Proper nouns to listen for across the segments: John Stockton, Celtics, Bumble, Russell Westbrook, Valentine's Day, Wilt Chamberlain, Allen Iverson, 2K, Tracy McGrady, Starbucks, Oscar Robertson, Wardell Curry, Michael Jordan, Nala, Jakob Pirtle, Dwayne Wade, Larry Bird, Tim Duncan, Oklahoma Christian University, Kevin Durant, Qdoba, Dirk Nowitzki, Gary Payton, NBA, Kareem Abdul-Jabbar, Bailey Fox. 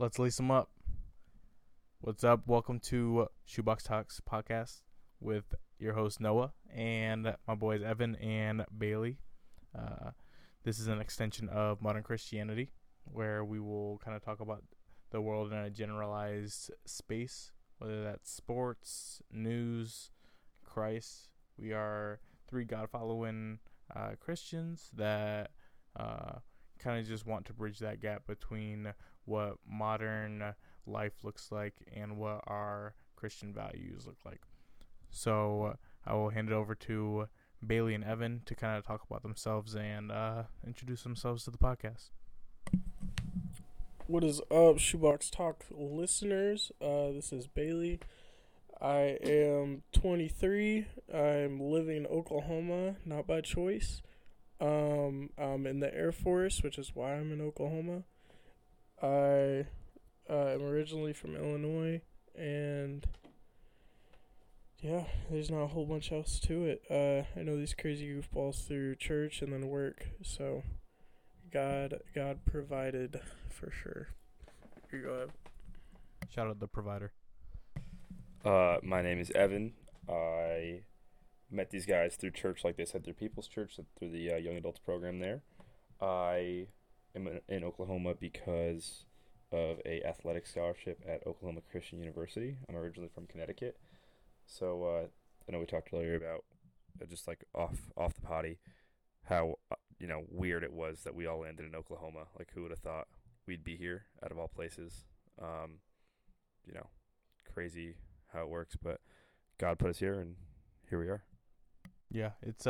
Let's lace them up. What's up? Welcome to Shoebox Talks Podcast with your host Noah and my boys Evan and Bailey. This is an extension of Modern Christianity, where we will kind of talk about the world in a generalized space, whether that's sports, news, Christ. We are three God-following Christians that kind of just want to bridge that gap between what modern life looks like and what our Christian values look like. So I will hand it over to Bailey and Evan to kind of talk about themselves and introduce themselves to the podcast. What is up, Shoebox Talk listeners? This is Bailey. I am 23. I'm living in Oklahoma, not by choice. I'm in the Air Force, which is why I'm in Oklahoma. I am originally from Illinois, and yeah, there's not a whole bunch else to it. I know these crazy goofballs through church and then work, so God provided for sure. Here you go, Evan. Shout out the provider. My name is Evan. I met these guys through church, like they said, through People's Church, through the young adults program there. I am in Oklahoma because of a athletic scholarship at Oklahoma Christian University. I'm originally from Connecticut. So I know we talked earlier about just like off the potty, how weird it was that we all landed in Oklahoma. Like, who would have thought we'd be here out of all places? Crazy how it works, but God put us here, and here we are. Yeah, it's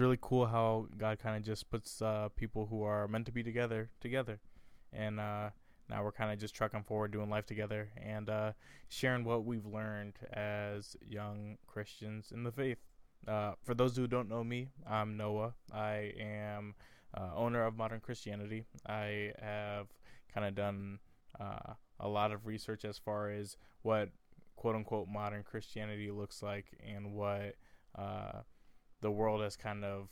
really cool how God kind of just puts people who are meant to be together, and now we're kind of just trucking forward, doing life together, and sharing what we've learned as young Christians in the faith. For those who don't know me, I'm Noah. I am owner of Modern Christianity. I have kind of done a lot of research as far as what quote-unquote modern Christianity looks like and what the world has kind of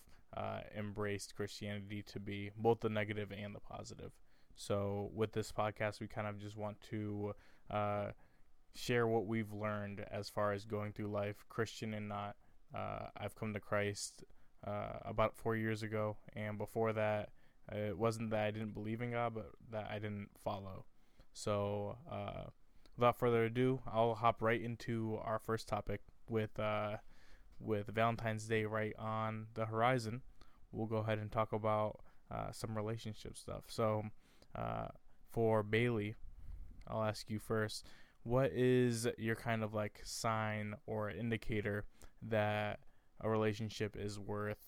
embraced Christianity to be, both the negative and the positive. So with this podcast, we kind of just want to share what we've learned as far as going through life, Christian and not. I've come to Christ about 4 years ago, and before that, it wasn't that I didn't believe in God, but that I didn't follow. So without further ado, I'll hop right into our first topic with Valentine's Day right on the horizon. We'll go ahead and talk about some relationship stuff. So for Bailey, I'll ask you first, what is your kind of like sign or indicator that a relationship is worth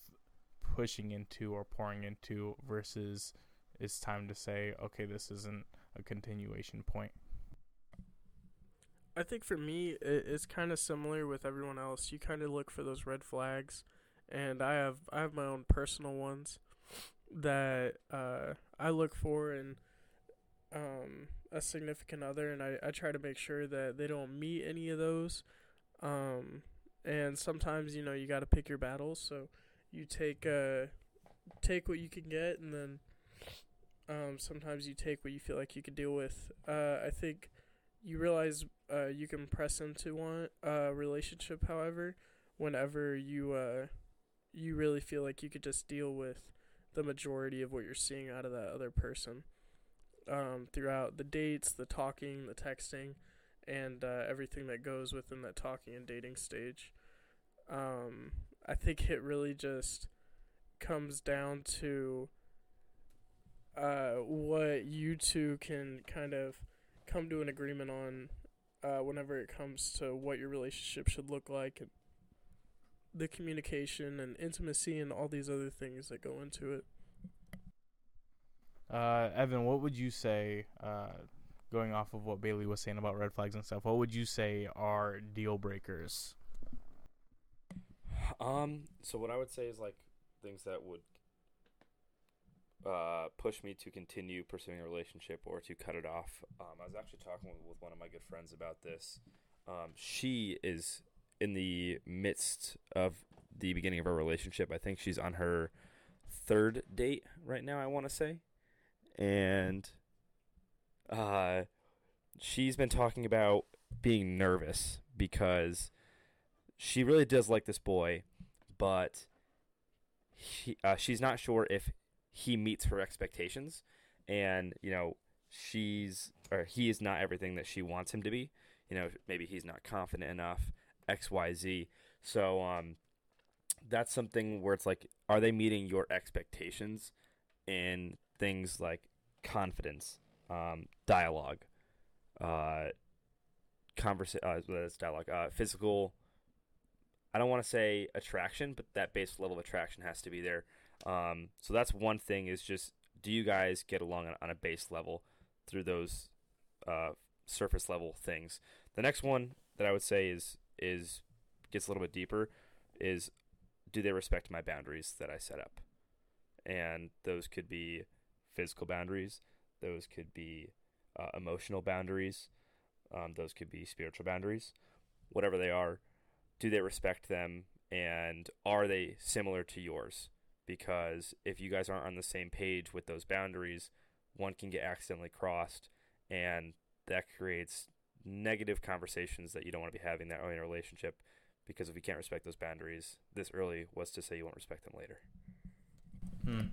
pushing into or pouring into versus it's time to say, okay, this isn't a continuation point? I think for me, it's kind of similar with everyone else. You kind of look for those red flags, and I have my own personal ones that I look for in a significant other, and I try to make sure that they don't meet any of those. And sometimes, you got to pick your battles, so you take what you can get, and then sometimes you take what you feel like you could deal with. I think you realize you can press into one relationship, however, whenever you really feel like you could just deal with the majority of what you're seeing out of that other person throughout the dates, the talking, the texting, and everything that goes within that talking and dating stage. I think it really just comes down to what you two can kind of come to an agreement on whenever it comes to what your relationship should look like, and the communication and intimacy and all these other things that go into it. Evan, what would you say, going off of what Bailey was saying about red flags and stuff, what would you say are deal breakers? So what I would say is like things that would push me to continue pursuing a relationship or to cut it off. I was actually talking with one of my good friends about this. She is in the midst of the beginning of her relationship. I think she's on her third date right now, I want to say. And she's been talking about being nervous because she really does like this boy, but she's not sure if he meets her expectations, and, you know, he is not everything that she wants him to be. You know, maybe he's not confident enough, X, Y, Z. So that's something where it's like, are they meeting your expectations in things like confidence, dialogue, physical, I don't want to say attraction, but that base level of attraction has to be there. So that's one thing, is just, do you guys get along on a base level through those surface level things? The next one that I would say is gets a little bit deeper is, do they respect my boundaries that I set up? And those could be physical boundaries. Those could be emotional boundaries. Those could be spiritual boundaries. Whatever they are, do they respect them? And are they similar to yours? Because if you guys aren't on the same page with those boundaries, one can get accidentally crossed, and that creates negative conversations that you don't want to be having that in a relationship, because if you can't respect those boundaries this early, what's to say you won't respect them later?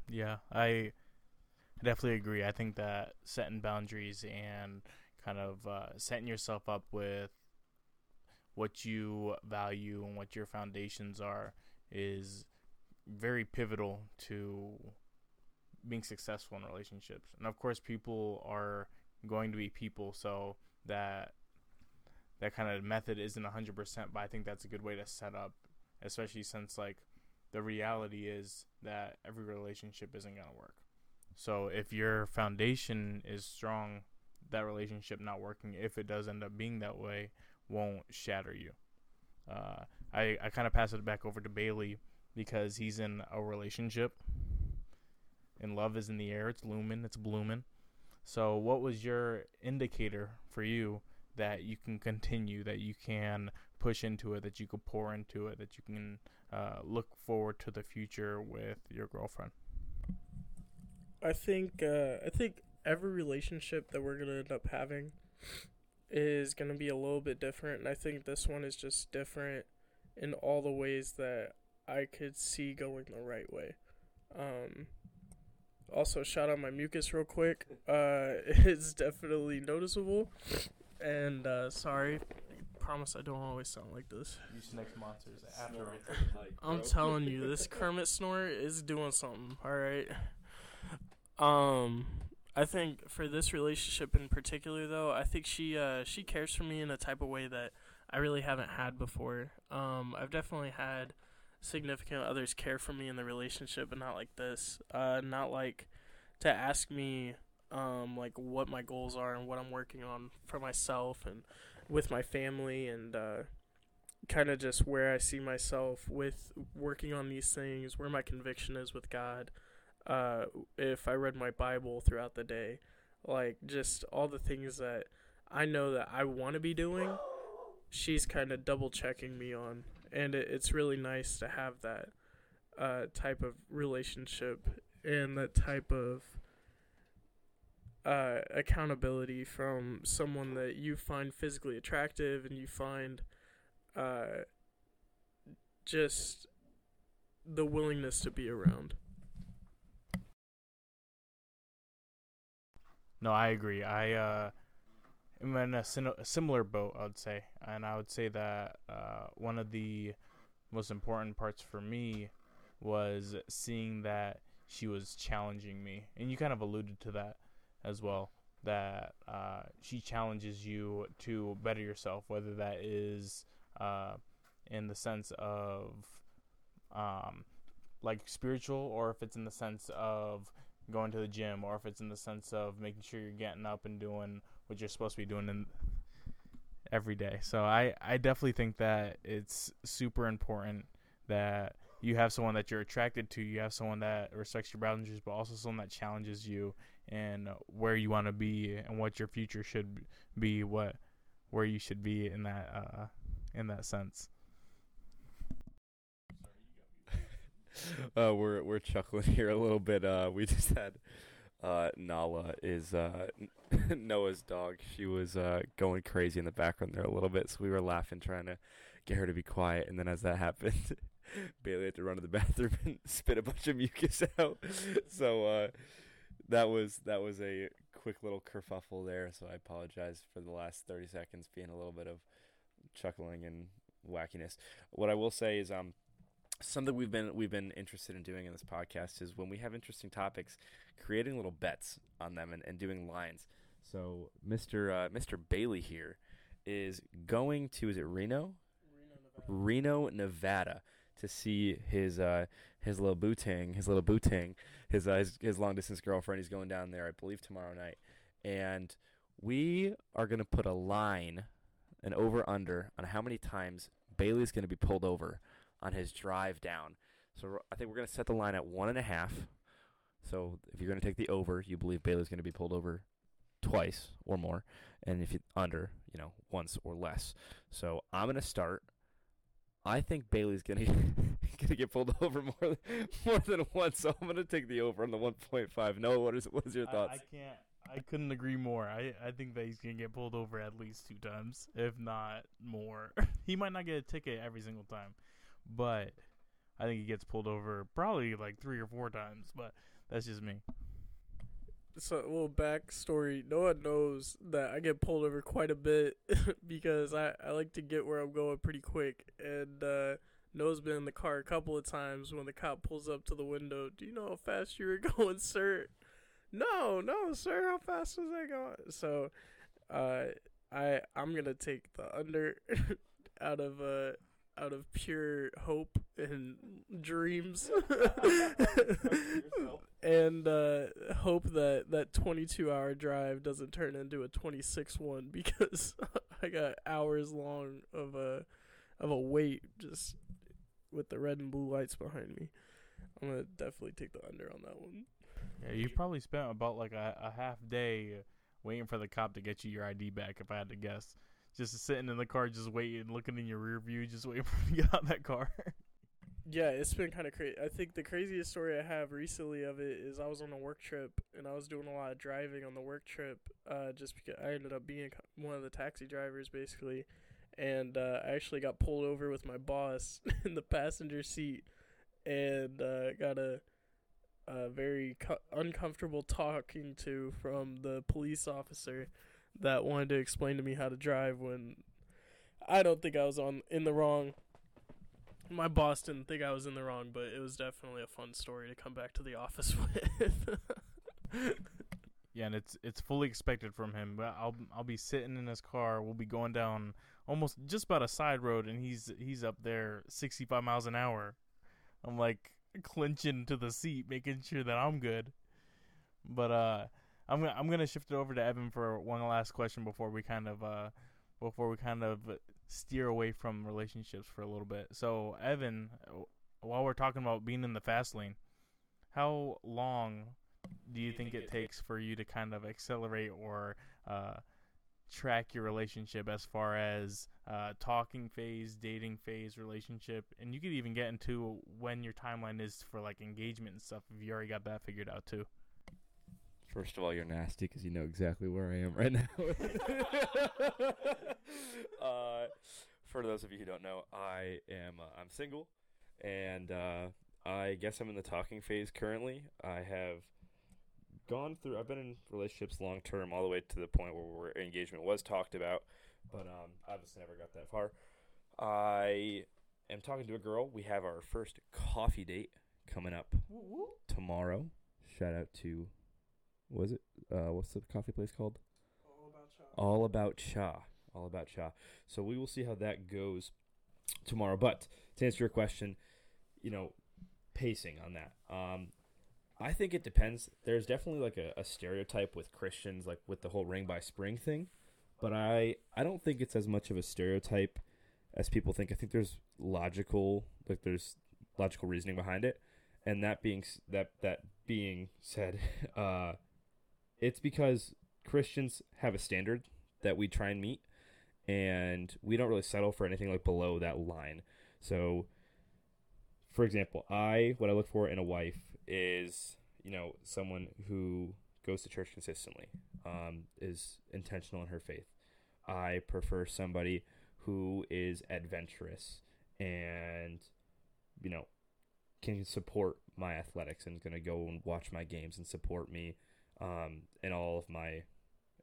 Yeah, I definitely agree. I think that setting boundaries and kind of setting yourself up with what you value and what your foundations are is very pivotal to being successful in relationships. And of course, people are going to be people, so that kind of method isn't 100%, but I think that's a good way to set up, especially since, like, the reality is that every relationship isn't going to work. So if your foundation is strong, that relationship not working, if it does end up being that way, won't shatter you. I kind of pass it back over to Bailey because he's in a relationship, and love is in the air. It's looming. It's blooming. So what was your indicator for you that you can continue, that you can push into it, that you could pour into it, that you can look forward to the future with your girlfriend? I think every relationship that we're going to end up having is going to be a little bit different, and I think this one is just different in all the ways that I could see going the right way. Also, shout out my mucus real quick. It's definitely noticeable. And sorry, I promise I don't always sound like this. You snake monsters after like, I'm telling you, this Kermit snort is doing something, all right? I think for this relationship in particular, though, I think she cares for me in a type of way that I really haven't had before. I've definitely had significant others care for me in the relationship, but not like this. Not like to ask me like what my goals are and what I'm working on for myself and with my family, and kind of just where I see myself with working on these things, where my conviction is with God, if I read my Bible throughout the day, like just all the things that I know that I want to be doing, she's kind of double checking me on. And it's really nice to have that type of relationship and that type of accountability from someone that you find physically attractive and you find just the willingness to be around. No, I agree. I'm in a similar boat, I would say. And I would say that one of the most important parts for me was seeing that she was challenging me. And you kind of alluded to that as well, that she challenges you to better yourself, whether that is in the sense of like spiritual, or if it's in the sense of going to the gym, or if it's in the sense of making sure you're getting up and doing what you're supposed to be doing every day. So I definitely think that it's super important that you have someone that you're attracted to, you have someone that respects your boundaries, but also someone that challenges you and where you want to be and what your future should be, where you should be in that sense. We're chuckling here a little bit. We just had Nala is Noah's dog. She was going crazy in the background there a little bit, so we were laughing, trying to get her to be quiet. And then as that happened, Bailey had to run to the bathroom and spit a bunch of mucus out. So that was a quick little kerfuffle there. So I apologize for the last 30 seconds being a little bit of chuckling and wackiness. What I will say is something we've been interested in doing in this podcast is when we have interesting topics, creating little bets on them and doing lines. So Mr. Bailey here is going to, is it Reno? Reno, Nevada to see his long distance girlfriend. He's going down there, I believe, tomorrow night. And we are going to put a line, an over under, on how many times Bailey's going to be pulled over on his drive down. So I think we're going to set the line at 1.5. So if you're going to take the over, you believe Bailey's going to be pulled over twice or more. And if you under, once or less. So I'm going to start. I think Bailey's gonna get pulled over more than once. So I'm going to take the over on the 1.5. Noah, what is your thoughts? I couldn't agree more. I think that he's going to get pulled over at least 2 times, if not more. He might not get a ticket every single time, but I think he gets pulled over probably like 3 or 4 times, but that's just me. So a little backstory. No one knows that I get pulled over quite a bit because I like to get where I'm going pretty quick. And Noah's been in the car a couple of times when the cop pulls up to the window. Do you know how fast you were going, sir? No, sir. How fast was I going? So I'm going to take the under out of pure hope and dreams and hope that 22-hour drive doesn't turn into a 26 one, because I got hours long of a wait just with the red and blue lights behind me. I'm going to definitely take the under on that one. Yeah, you probably spent about like a half day waiting for the cop to get you your ID back, if I had to guess. Just sitting in the car, just waiting, looking in your rear view, just waiting for you to get out of that car. Yeah, it's been kind of crazy. I think the craziest story I have recently of it is I was on a work trip, and I was doing a lot of driving on the work trip, just because I ended up being one of the taxi drivers, basically. And I actually got pulled over with my boss in the passenger seat, and got a very uncomfortable talking to from the police officer that wanted to explain to me how to drive when I don't think I was in the wrong. My boss didn't think I was in the wrong, but it was definitely a fun story to come back to the office with. Yeah, and it's fully expected from him. But I'll be sitting in his car. We'll be going down almost just about a side road, and he's up there 65 miles an hour. I'm like clinching to the seat, making sure that I'm good. But I'm gonna shift it over to Evan for one last question before we kind of steer away from relationships for a little bit. So Evan, while we're talking about being in the fast lane, how long do you think it takes for you to kind of accelerate or track your relationship as far as talking phase, dating phase, relationship, and you could even get into when your timeline is for like engagement and stuff if you already got that figured out too? First of all, you're nasty because you know exactly where I am right now. For those of you who don't know, I'm single, and I guess I'm in the talking phase currently. I've been in relationships long term all the way to the point where engagement was talked about, but obviously never got that far. I am talking to a girl. We have our first coffee date coming up tomorrow. Shout out to... what's the coffee place called? All about cha. So we will see how that goes tomorrow. But to answer your question, pacing on that. I think it depends. There's definitely like a stereotype with Christians, like with the whole ring by spring thing. But I don't think it's as much of a stereotype as people think. I think there's logical reasoning behind it. And that being said, it's because Christians have a standard that we try and meet, and we don't really settle for anything like below that line. So, for example, what I look for in a wife is, someone who goes to church consistently, is intentional in her faith. I prefer somebody who is adventurous and, you know, can support my athletics and is going to go and watch my games and support me in all of my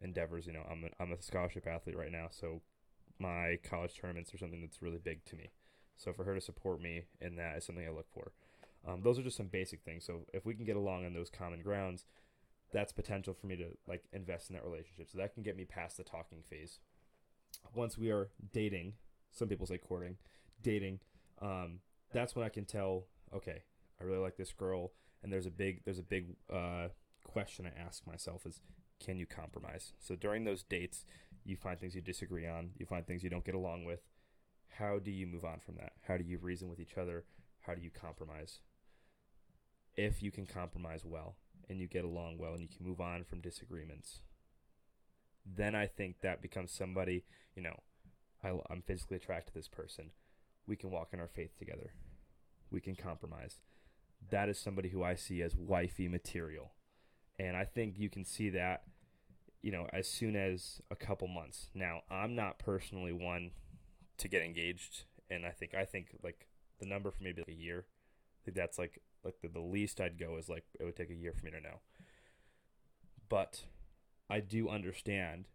endeavors. You know, I'm a scholarship athlete right now, so my college tournaments are something that's really big to me. So for her to support me in that is something I look for. Those are just some basic things. So if we can get along on those common grounds, that's potential for me to like invest in that relationship. So that can get me past the talking phase. Once we are dating, some people say courting, dating, that's when I can tell, okay, I really like this girl. And there's a big question I ask myself is, can you compromise? So during those dates, you find things you disagree on. You find things you don't get along with. How do you move on from that? How do you reason with each other? How do you compromise? If you can compromise well and you get along well and you can move on from disagreements, then I think that becomes somebody, you know, I'm physically attracted to this person. We can walk in our faith together. We can compromise. That is somebody who I see as wifey material. And I think you can see that, you know, as soon as a couple months. Now, I'm not personally one to get engaged, and I think like the number for me would be like a year. I think that's like the least I'd go is like it would take a year for me to know. But I do understand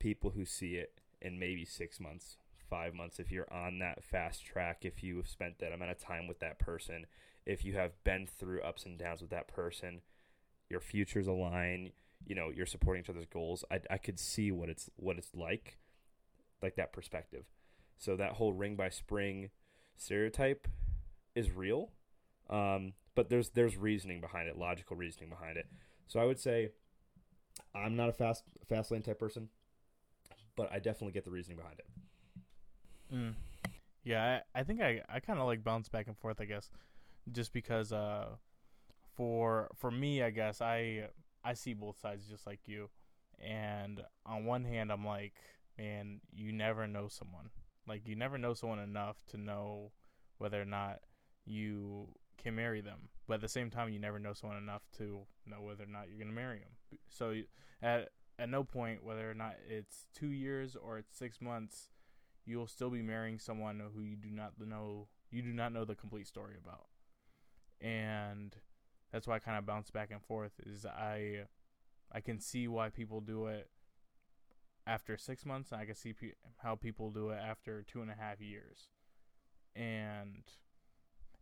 people who see it in maybe 6 months, 5 months, if you're on that fast track, if you have spent that amount of time with that person, if you have been through ups and downs with that person, your futures align, you know, you're supporting each other's goals. I could see what it's like that perspective. So that whole ring by spring stereotype is real, but there's reasoning behind it, logical reasoning behind it. So I would say I'm not a fast lane type person, but I definitely get the reasoning behind it. Mm. Yeah, I think I kind of like bounce back and forth, I guess, just because for me, I guess I see both sides just like you. And on one hand, I'm like, man, you never know someone. Like, you never know someone enough to know whether or not you can marry them. But at the same time, you never know someone enough to know whether or not you're going to marry them. So at no point, whether or not it's 2 years or it's 6 months, you'll still be marrying someone who you do not know the complete story about. And that's why I kind of bounce back and forth, is I can see why people do it after 6 months, I can see how people do it after 2.5 years. And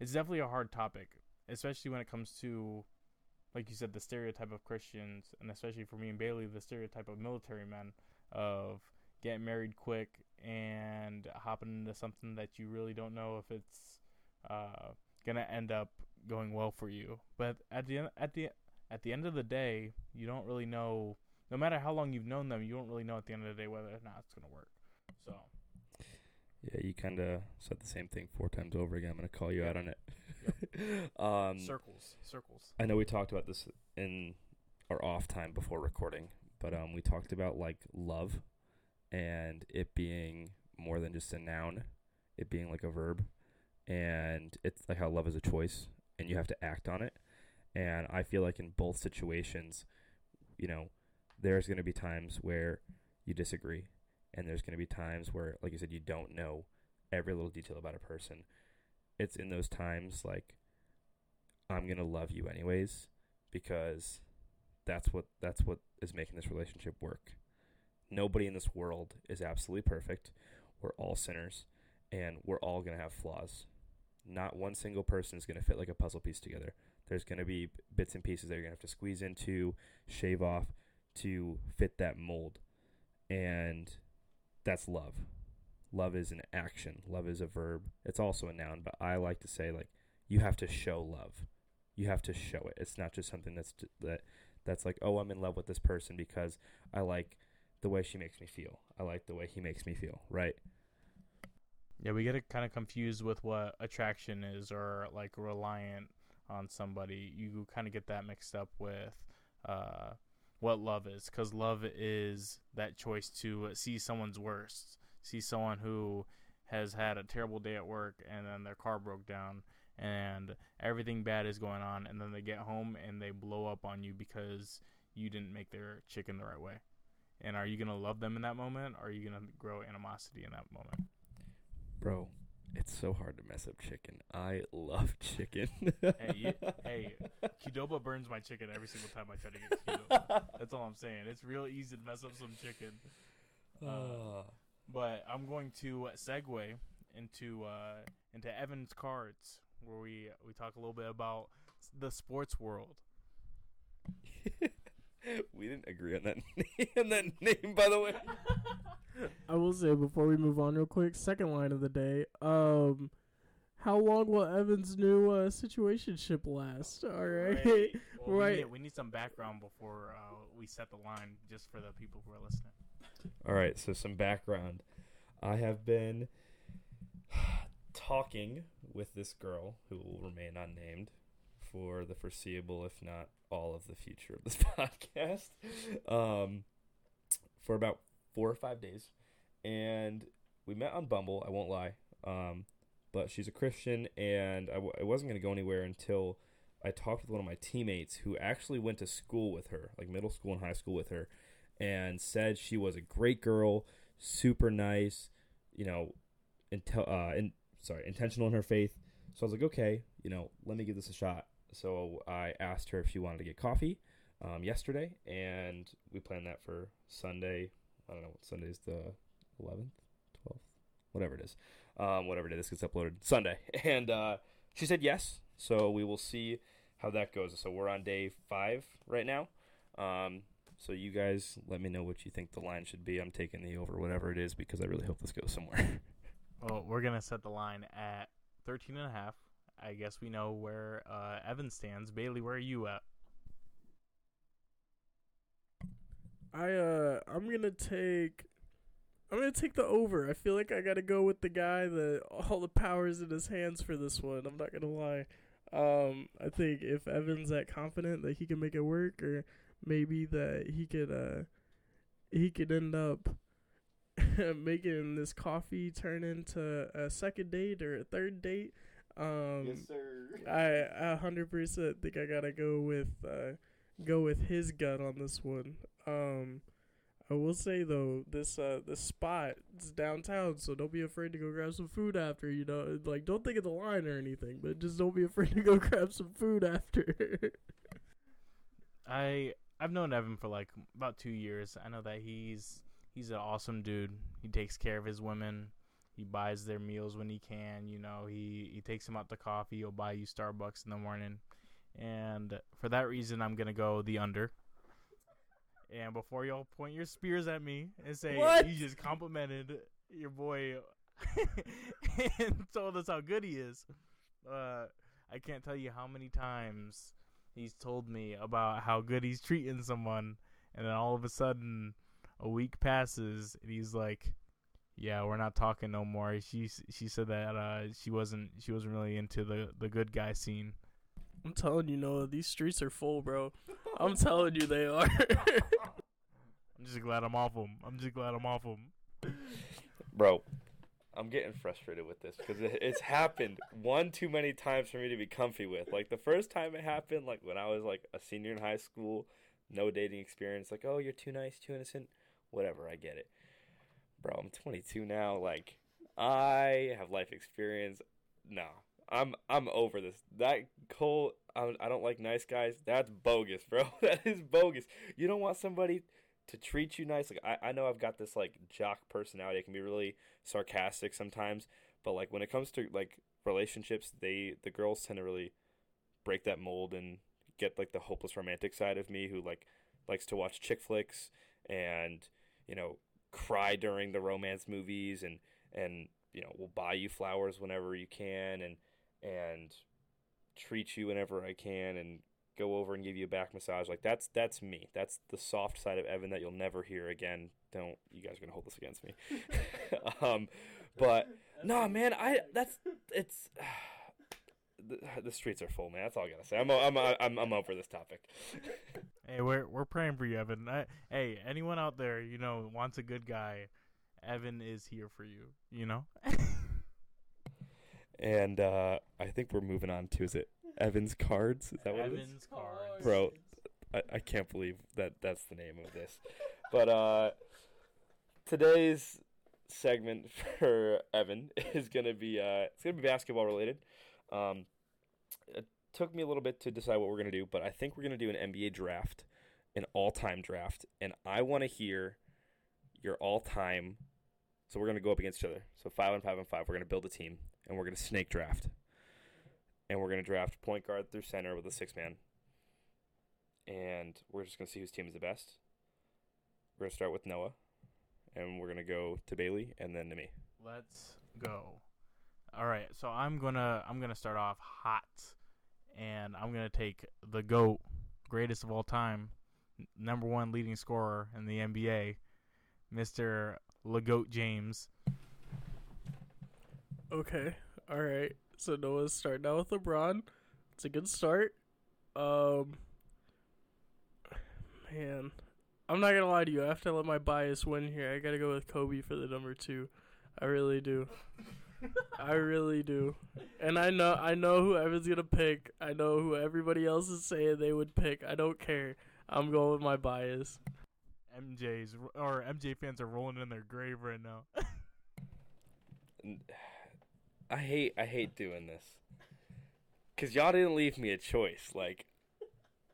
it's definitely a hard topic, especially when it comes to, like you said, the stereotype of Christians, and especially for me and Bailey, the stereotype of military men, of getting married quick and hopping into something that you really don't know if it's going to end up going well for you. But at the end of the day, you don't really know. No matter how long you've known them, you don't really know at the end of the day whether or not it's going to work. So, yeah, you kind of said the same thing 4 times over again. I'm going to call you out on it. Yep. Circles. I know we talked about this in our off time before recording, but we talked about like love and it being more than just a noun, it being like a verb. And it's like how love is a choice and you have to act on it. And I feel like in both situations, you know, there's going to be times where you disagree, and there's going to be times where, like you said, you don't know every little detail about a person. It's in those times, like, I'm going to love you anyways, because that's what is making this relationship work. Nobody in this world is absolutely perfect. We're all sinners, and we're all going to have flaws. Not one single person is going to fit like a puzzle piece together. There's going to be bits and pieces that you're going to have to squeeze into, shave off, to fit that mold. And that's love. Love is an action. Love is a verb. It's also a noun, but I like to say, like, you have to show love. You have to show it. It's not just something that's like, oh, I'm in love with this person because I like the way she makes me feel. I like the way he makes me feel, right? Yeah, we get it kind of confused with what attraction is, or like reliant on somebody. You kind of get that mixed up with what love is, because love is that choice to see someone's worst, see someone who has had a terrible day at work and then their car broke down and everything bad is going on, and then they get home and they blow up on you because you didn't make their chicken the right way. And are you going to love them in that moment, or are you going to grow animosity in that moment? Bro, it's so hard to mess up chicken. I love chicken. Hey, Qdoba burns my chicken every single time I try to get Qdoba. That's all I'm saying. It's real easy to mess up some chicken. But I'm going to segue into Evan's Cards, where we talk a little bit about the sports world. We didn't agree on that name, by the way. I will say, before we move on real quick, second line of the day, how long will Evan's new situationship last? All right. Well, right. We need some background before we set the line, just for the people who are listening. All right, so some background. I have been talking with this girl, who will remain unnamed, for the foreseeable, if not all of the future of this podcast, for about 4 or 5 days. And we met on Bumble, I won't lie. But she's a Christian, and I wasn't going to go anywhere until I talked with one of my teammates who actually went to school with her, like middle school and high school with her, and said she was a great girl, super nice, you know, intentional in her faith. So I was like, okay, you know, let me give this a shot. So I asked her if she wanted to get coffee yesterday, and we planned that for Sunday. I don't know what Sunday is, the 11th, 12th, whatever it is. Whatever day this gets uploaded, Sunday. And she said yes, so we will see how that goes. So we're on day 5 right now. So you guys let me know what you think the line should be. I'm taking the over whatever it is, because I really hope this goes somewhere. Well, we're going to set the line at 13.5. I guess we know where Evan stands. Bailey, where are you at? I'm gonna take the over. I feel like I gotta go with the guy that all the power's in his hands for this one. I'm not gonna lie. I think if Evan's that confident that he can make it work, or maybe that he could end up making this coffee turn into a second date or a third date. Yes, sir. I 100% think I gotta go with his gut on this one. I will say though, this spot is downtown, so don't be afraid to go grab some food after. You know, like, don't think of the line or anything, but just don't be afraid to go grab some food after. I've known Evan for like about 2 years. I know that he's an awesome dude. He takes care of his women. He buys their meals when he can, you know. He takes them out to coffee. He'll buy you Starbucks in the morning. And for that reason, I'm going to go the under. And before y'all point your spears at me and say, what? You just complimented your boy and told us how good he is. I can't tell you how many times he's told me about how good he's treating someone. And then all of a sudden, a week passes, and he's like, yeah, we're not talking no more. She said that she wasn't really into the good guy scene. I'm telling you, Noah, these streets are full, bro. I'm telling you, they are. I'm just glad I'm off them. Bro, I'm getting frustrated with this because it's happened one too many times for me to be comfy with. Like, the first time it happened, like, when I was, like, a senior in high school, no dating experience. Like, oh, you're too nice, too innocent. Whatever, I get it. Bro, I'm 22 now. Like, I have life experience. Nah, I'm over this. That whole I don't like nice guys. That's bogus, bro. That is bogus. You don't want somebody to treat you nice. Like, I know I've got this like jock personality. I can be really sarcastic sometimes, but like when it comes to like relationships, the girls tend to really break that mold and get like the hopeless romantic side of me, who like likes to watch chick flicks and, you know, cry during the romance movies and you know, will buy you flowers whenever you can and treat you whenever I can and go over and give you a back massage. Like, that's me. That's the soft side of Evan that you'll never hear again. Don't, you guys are gonna hold this against me. But no, man, the streets are full, man. That's all I gotta say. I'm over this topic. Hey, we're praying for you, Evan. Hey, anyone out there, you know, wants a good guy, Evan is here for you. You know. And I think we're moving on to, is it Evan's Cards? Is that what it is? Evan's Cards, bro. I can't believe that that's the name of this. But today's segment for Evan is going to be basketball related. It took me a little bit to decide what we're going to do, but I think we're going to do an NBA draft, an all-time draft, and I want to hear your all-time. So we're going to go up against each other. So 5 and 5 and 5. We're going to build a team, and we're going to snake draft. And we're going to draft point guard through center with a six-man. And we're just going to see whose team is the best. We're going to start with Noah, and we're going to go to Bailey and then to me. Let's go. All right, so I'm gonna start off hot, and I'm going to take the GOAT, greatest of all time, number one leading scorer in the NBA, Mr. LeGoat James. Okay, all right. So Noah's starting out with LeBron. It's a good start. Man, I'm not going to lie to you. I have to let my bias win here. I got to go with Kobe for the number two. I really do. I really do. And I know who Evan's going to pick. I know who everybody else is saying they would pick. I don't care. I'm going with my bias. MJ fans are rolling in their grave right now. I hate doing this. Because y'all didn't leave me a choice. Like,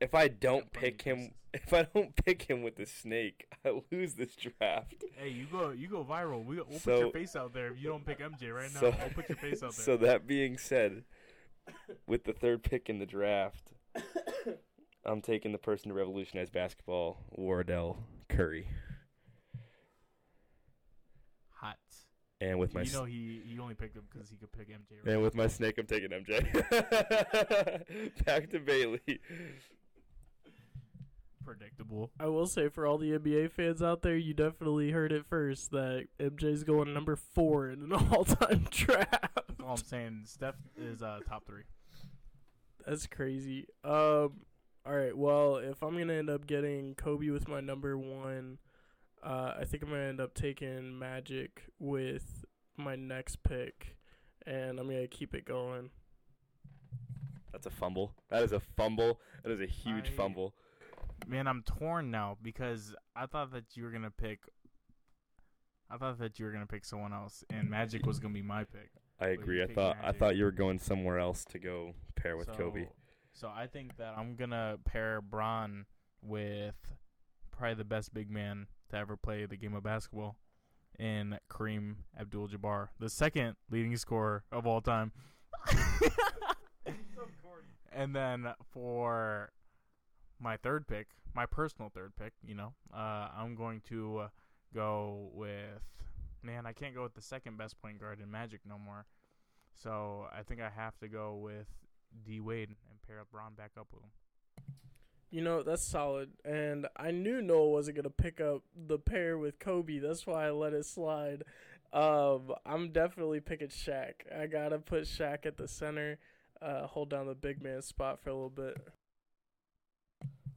if I don't pick him with the snake, I lose this draft. Hey, you go viral. We'll put your face out there if you don't pick MJ right now. I'll put your face out there. So that being said, with the third pick in the draft, I'm taking the person to revolutionize basketball, Wardell Curry. Hot. And with my he only picked him because he could pick MJ. Right? And with my snake, I'm taking MJ. Back to Bailey. Predictable. I will say, for all the NBA fans out there, you definitely heard it first that MJ's going number 4 in an all-time draft. That's all I'm saying. Steph is top 3. That's crazy. All right. Well, if I'm gonna end up getting Kobe with my number 1. I think I'm going to end up taking Magic with my next pick, and I'm going to keep it going. That's a fumble. That is a fumble. That is a huge fumble. Man, I'm torn now because I thought that you were going to pick someone else, and Magic was going to be my pick. I agree. I thought you were going somewhere else to go pair with Kobe. So I think that I'm going to pair Bron with probably the best big man to ever play the game of basketball in Kareem Abdul-Jabbar, the second leading scorer of all time. So corny. And then for my third pick, my personal third pick, I'm going to go with, man, I can't go with the second best point guard in Magic no more. So I think I have to go with D. Wade and pair up Bron back up with him. That's solid, and I knew Noah wasn't going to pick up the pair with Kobe. That's why I let it slide. I'm definitely picking Shaq. I got to put Shaq at the center, hold down the big man spot for a little bit.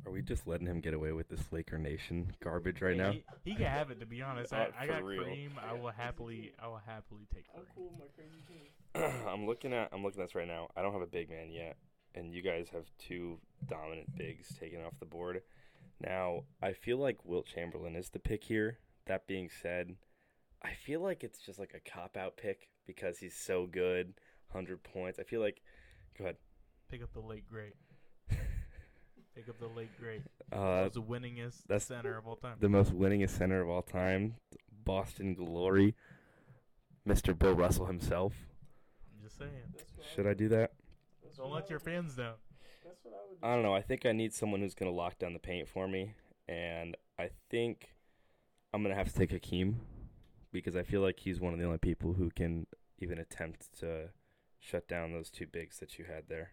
Are we just letting him get away with this Laker Nation garbage now? He can have it, to be honest. I got Kareem. I will happily take Kareem. I'm cool with my crazy team. I'm looking at this right now. I don't have a big man yet. And you guys have two dominant bigs taken off the board. Now, I feel like Wilt Chamberlain is the pick here. That being said, I feel like it's just like a cop-out pick because he's so good, 100 points. I feel like... Go ahead. Pick up the late great. Pick up the late great. The winningest center of all time. The most winningest center of all time. Boston glory. Mr. Bill Russell himself. I'm just saying. Should I do that? Don't let your fans down. That's what I would do. I don't know. I think I need someone who's going to lock down the paint for me. And I think I'm going to have to take Hakeem because I feel like he's one of the only people who can even attempt to shut down those two bigs that you had there.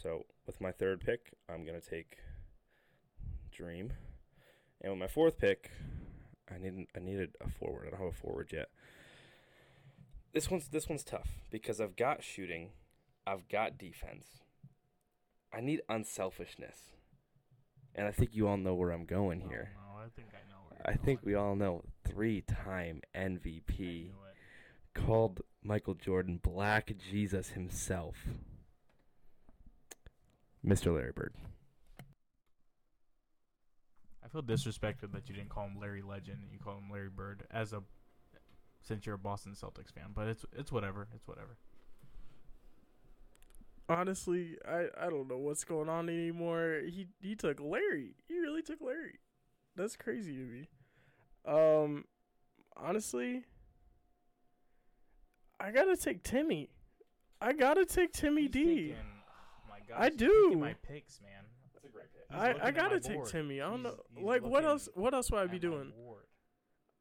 So with my third pick, I'm going to take Dream. And with my fourth pick, I needed a forward. I don't have a forward yet. This one's tough because I've got shooting. I've got defense. I need unselfishness. And I think you all know where I'm going here. No, I think I know where you're going. I think we all know. 3-time MVP. Called Michael Jordan Black Jesus himself. Mr. Larry Bird. feel disrespected that you didn't call him Larry Legend and you call him Larry Bird since you're a Boston Celtics fan. But it's whatever. It's whatever. Honestly, I don't know what's going on anymore. He took Larry. He really took Larry. That's crazy to me. Honestly, I gotta take Timmy. I gotta take Timmy D. Thinking, oh my gosh, I do. My picks, man. That's a great pick. I gotta take Timmy. I don't know. Like, what else? What else would I be doing?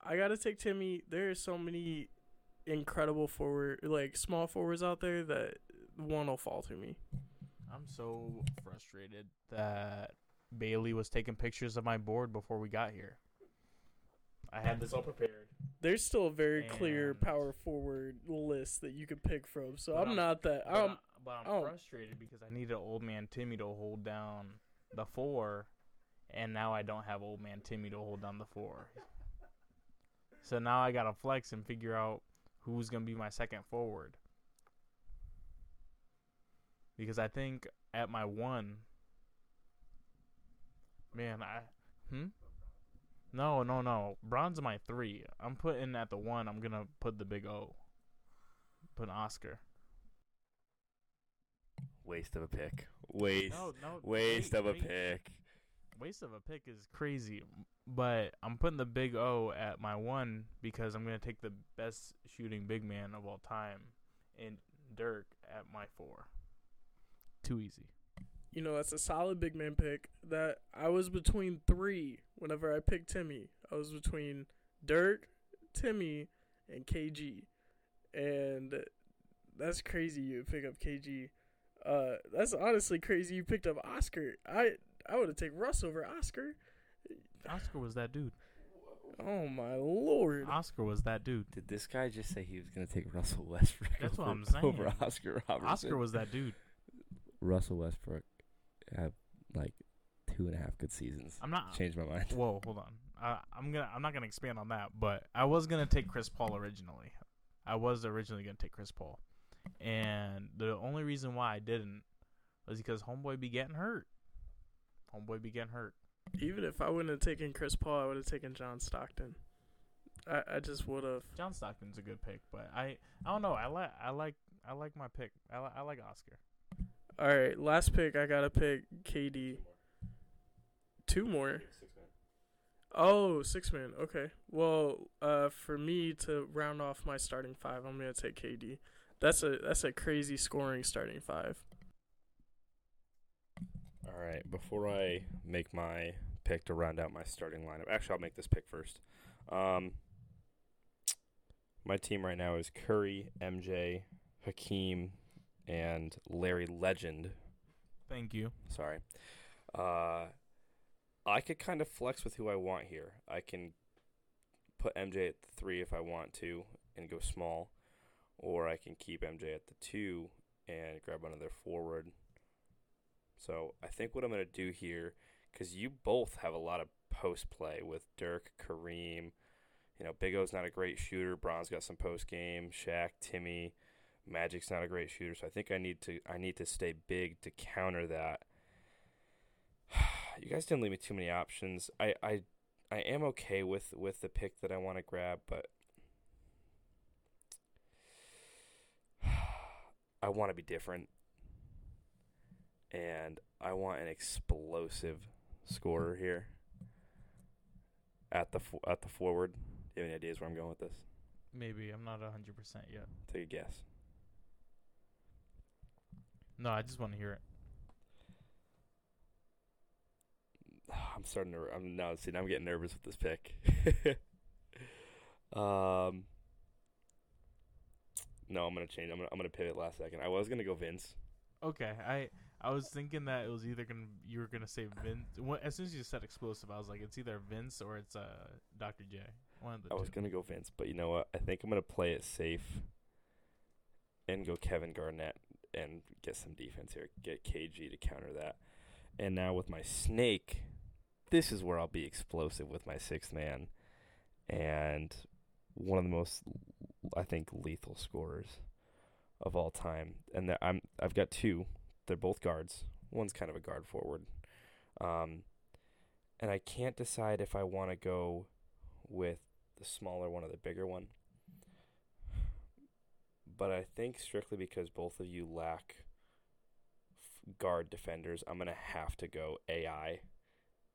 I gotta take Timmy. There are so many incredible small forwards out there that one will fall to me. I'm so frustrated that Bailey was taking pictures of my board before we got here. I had this all prepared. There's still a very clear power forward list that you could pick from, so I'm frustrated because I needed old man Timmy to hold down the 4, and now I don't have old man Timmy to hold down the 4. So now I gotta flex and figure out who's going to be my second forward. Because I think at my 1, man, No. Bron's my 3. I'm putting at the 1, I'm going to put the big O. Put Oscar. Waste of a pick. Waste of a pick. Waste of a pick is crazy, but I'm putting the big O at my 1 because I'm going to take the best shooting big man of all time and Dirk at my 4. Too easy. You know, that's a solid big man pick. That I was between 3 whenever I picked Timmy. I was between Dirk, Timmy, and KG. And that's crazy you pick up KG. That's honestly crazy you picked up Oscar. I would have taken Russ over Oscar. Oscar was that dude. Oh, my Lord. Oscar was that dude. Did this guy just say he was going to take Russell Westbrook over Oscar Robertson? Oscar was that dude. Russell Westbrook had, 2.5 good seasons. I'm not... Changed my mind. Whoa, hold on. I'm not going to expand on that, but I was going to take Chris Paul originally. I was originally going to take Chris Paul. And the only reason why I didn't was because homeboy be getting hurt. Even if I wouldn't have taken Chris Paul, I would have taken John Stockton. I just would have. John Stockton's a good pick, but I don't know. I like my pick. I like Oscar. All right, last pick. I gotta pick KD. Two more. Six-man. Oh, 6-man. Okay. Well, for me to round off my starting 5, I'm gonna take KD. That's a crazy scoring starting 5. All right, before I make my pick to round out my starting lineup, actually, I'll make this pick first. My team right now is Curry, MJ, Hakeem, and Larry Legend. Thank you. Sorry. I could kind of flex with who I want here. I can put MJ at the 3 if I want to and go small, or I can keep MJ at the 2 and grab another forward. So I think what I'm going to do here, because you both have a lot of post play with Dirk, Kareem. You know, Big O's not a great shooter. Bron's got some post game. Shaq, Timmy, Magic's not a great shooter. So I think I need to stay big to counter that. You guys didn't leave me too many options. I am okay with the pick that I want to grab, but I want to be different. And I want an explosive scorer here at the forward. Do you have any ideas where I'm going with this? Maybe. I'm not 100% yet. Take a guess. No, I just want to hear it. I'm getting nervous with this pick. No, I'm gonna change. I'm gonna pivot last second. I was gonna go Vince. Okay, I was thinking that it was either you were gonna say Vince. As soon as you said explosive, I was like, it's either Vince or it's Dr. J. One of the two. I was gonna go Vince, but you know what? I think I'm gonna play it safe and go Kevin Garnett and get some defense here. Get KG to counter that. And now with my snake, this is where I'll be explosive with my 6th man and one of the most, I think, lethal scorers of all time. And I've got 2. They're both guards. One's kind of a guard forward. And I can't decide if I want to go with the smaller one or the bigger one. But I think strictly because both of you lack guard defenders, I'm going to have to go AI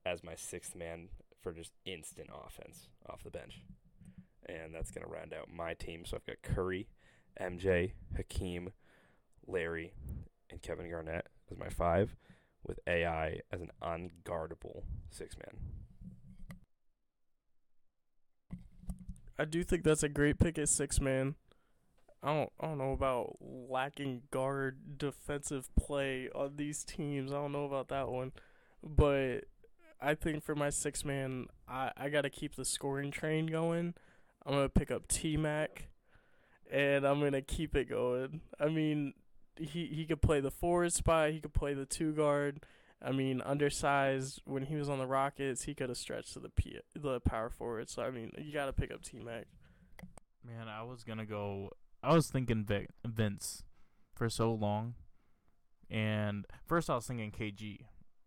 as my sixth man for just instant offense off the bench. And that's going to round out my team. So I've got Curry, MJ, Hakeem, Larry, and Kevin Garnett as my five, with AI as an unguardable six-man. I do think that's a great pick at six-man. I don't know about lacking guard defensive play on these teams. I don't know about that one. But I think for my six-man, I got to keep the scoring train going. I'm going to pick up T-Mac, and I'm going to keep it going. I mean, he could play the forward spot. He could play the two-guard. I mean, undersized, when he was on the Rockets, he could have stretched to the power forward. So, I mean, you got to pick up T-Mac. Man, I was going to go – I was thinking Vince for so long, and first I was thinking KG,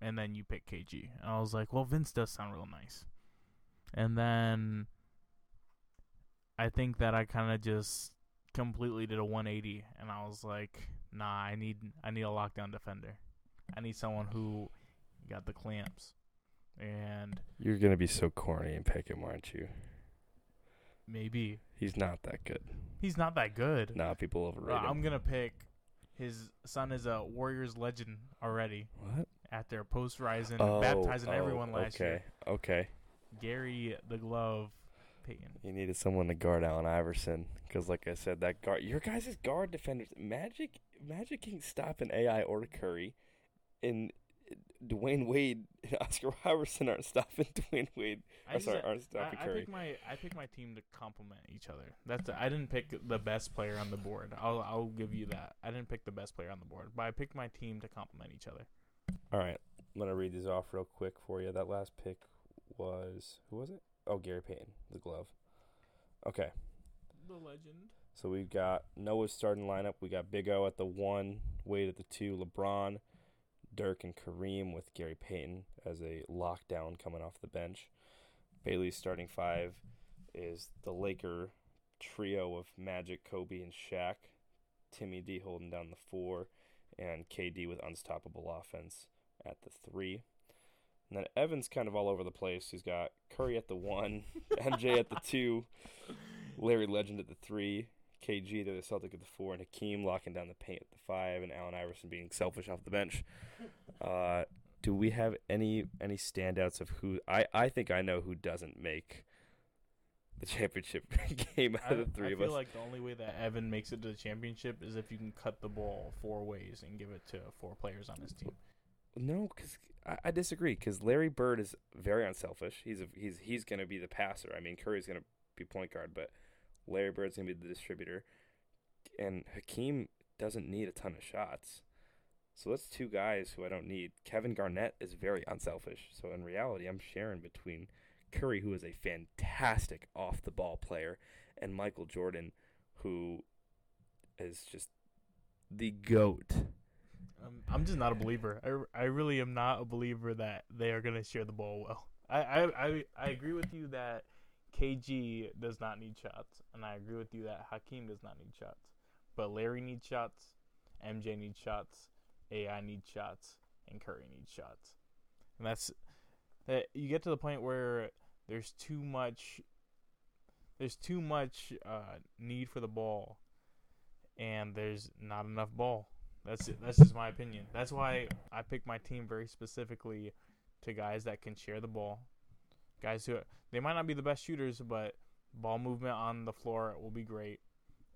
and then you picked KG. And I was like, well, Vince does sound real nice. And then I think that I kind of just completely did a 180, and I was like, nah, I need a lockdown defender. I need someone who got the clamps. And you're going to be so corny and pick him, aren't you? Maybe. He's not that good. He's not that good. Nah, people overrate him. I'm going to pick his son is a Warriors legend already. What? At their post-rise and baptizing everyone last year. Okay. Gary the Glove Payton. You needed someone to guard Allen Iverson because, like I said, that guard. Your guys' guard defenders. Magic can stop an AI or Curry, and Dwayne Wade and Oscar Robertson aren't stopping Dwayne Wade. Aren't stopping Curry. I pick my team to complement each other. I didn't pick the best player on the board. I'll give you that. I didn't pick the best player on the board, but I picked my team to complement each other. All right, I'm gonna read these off real quick for you. That last pick was who was it? Oh, Gary Payton, the glove. Okay. The legend. So we've got Noah's starting lineup. We got Big O at the 1, Wade at the 2, LeBron, Dirk, and Kareem, with Gary Payton as a lockdown coming off the bench. Bailey's starting 5 is the Laker trio of Magic, Kobe, and Shaq. Timmy D holding down the 4, and KD with unstoppable offense at the 3. And then Evan's kind of all over the place. He's got Curry at the 1, MJ at the 2, Larry Legend at the 3, KG, they're the Celtic at the 4, and Hakeem locking down the paint at the 5, and Allen Iverson being selfish off the bench. Do we have any standouts of who? I think I know who doesn't make the championship game out of the three of us. I feel like the only way that Evan makes it to the championship is if you can cut the ball 4 ways and give it to 4 players on his team. No, because I disagree, because Larry Bird is very unselfish. He's going to be the passer. I mean, Curry's going to be point guard, but Larry Bird's going to be the distributor. And Hakeem doesn't need a ton of shots. So that's 2 guys who I don't need. Kevin Garnett is very unselfish. So in reality, I'm sharing between Curry, who is a fantastic off-the-ball player, and Michael Jordan, who is just the GOAT. I'm just not a believer. I really am not a believer that they are going to share the ball well. I agree with you that KG does not need shots, and I agree with you that Hakeem does not need shots. But Larry needs shots, MJ needs shots, AI needs shots, and Curry needs shots. And that's that. You get to the point where there's too much need for the ball, and there's not enough ball. That's it. That's just my opinion. That's why I pick my team very specifically to guys that can share the ball. Guys who they might not be the best shooters, but ball movement on the floor will be great.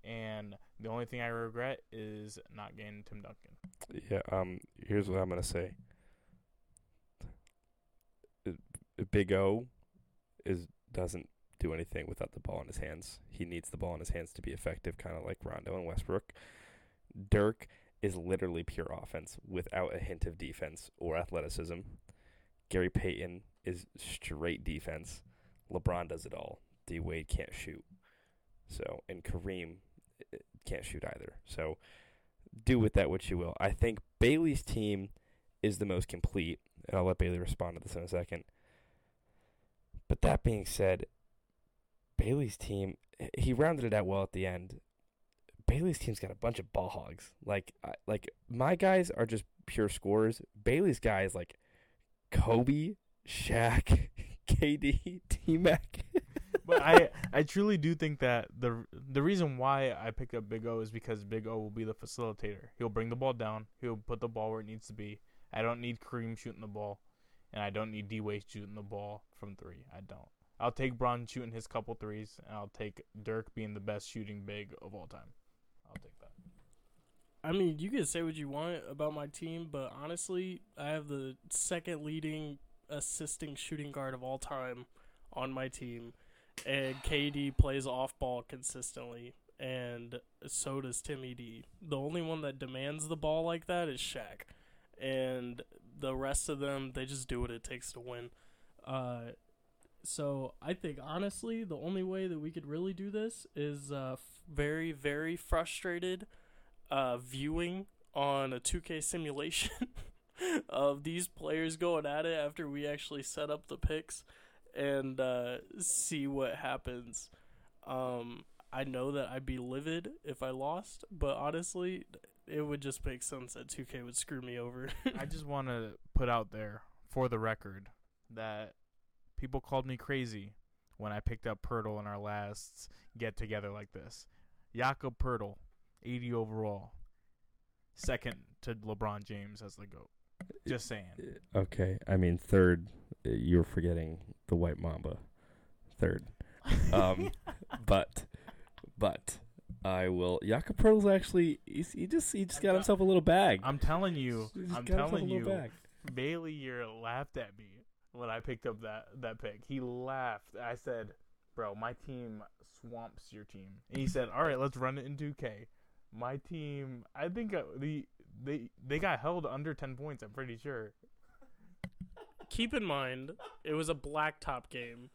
And the only thing I regret is not getting Tim Duncan. Yeah. Here's what I'm gonna say. Big O doesn't do anything without the ball in his hands. He needs the ball in his hands to be effective, kind of like Rondo and Westbrook. Dirk is literally pure offense without a hint of defense or athleticism. Gary Payton is straight defense. LeBron does it all. D Wade can't shoot. So, and Kareem can't shoot either. So, do with that what you will. I think Bailey's team is the most complete, and I'll let Bailey respond to this in a second. But that being said, Bailey's team, he rounded it out well at the end. Bailey's team's got a bunch of ball hogs. Like my guys are just pure scorers. Bailey's guys, like Kobe, Shaq, KD, T-Mac. But I truly do think that the reason why I picked up Big O is because Big O will be the facilitator. He'll bring the ball down. He'll put the ball where it needs to be. I don't need Kareem shooting the ball, and I don't need D-Wade shooting the ball from three. I don't. I'll take Bron shooting his couple threes, and I'll take Dirk being the best shooting big of all time. I'll take that. I mean, you can say what you want about my team, but honestly, I have the second leading assisting shooting guard of all time on my team. And KD plays off-ball consistently, and so does Timmy D. The only one that demands the ball like that is Shaq. And the rest of them, they just do what it takes to win. So I think, honestly, the only way that we could really do this is very, very frustrated viewing on a 2K simulation of these players going at it after we actually set up the picks. And see what happens. I know that I'd be livid if I lost, but honestly, it would just make sense that 2K would screw me over. I just want to put out there, for the record, that people called me crazy when I picked up Pirtle in our last get-together like this. Jakob Pirtle, 80 overall, second to LeBron James as the GOAT. Just saying. Okay, I mean, third, you're forgetting the White Mamba. Third. But I will. Jakob Pirtle's actually, he just got himself a little bag. I'm telling you, Bailey, you laughed at me when I picked up that pick. He laughed. I said, bro, my team swamps your team. And he said, all right, let's run it in 2K. My team, I think they got held under 10 points, I'm pretty sure. Keep in mind, it was a blacktop game.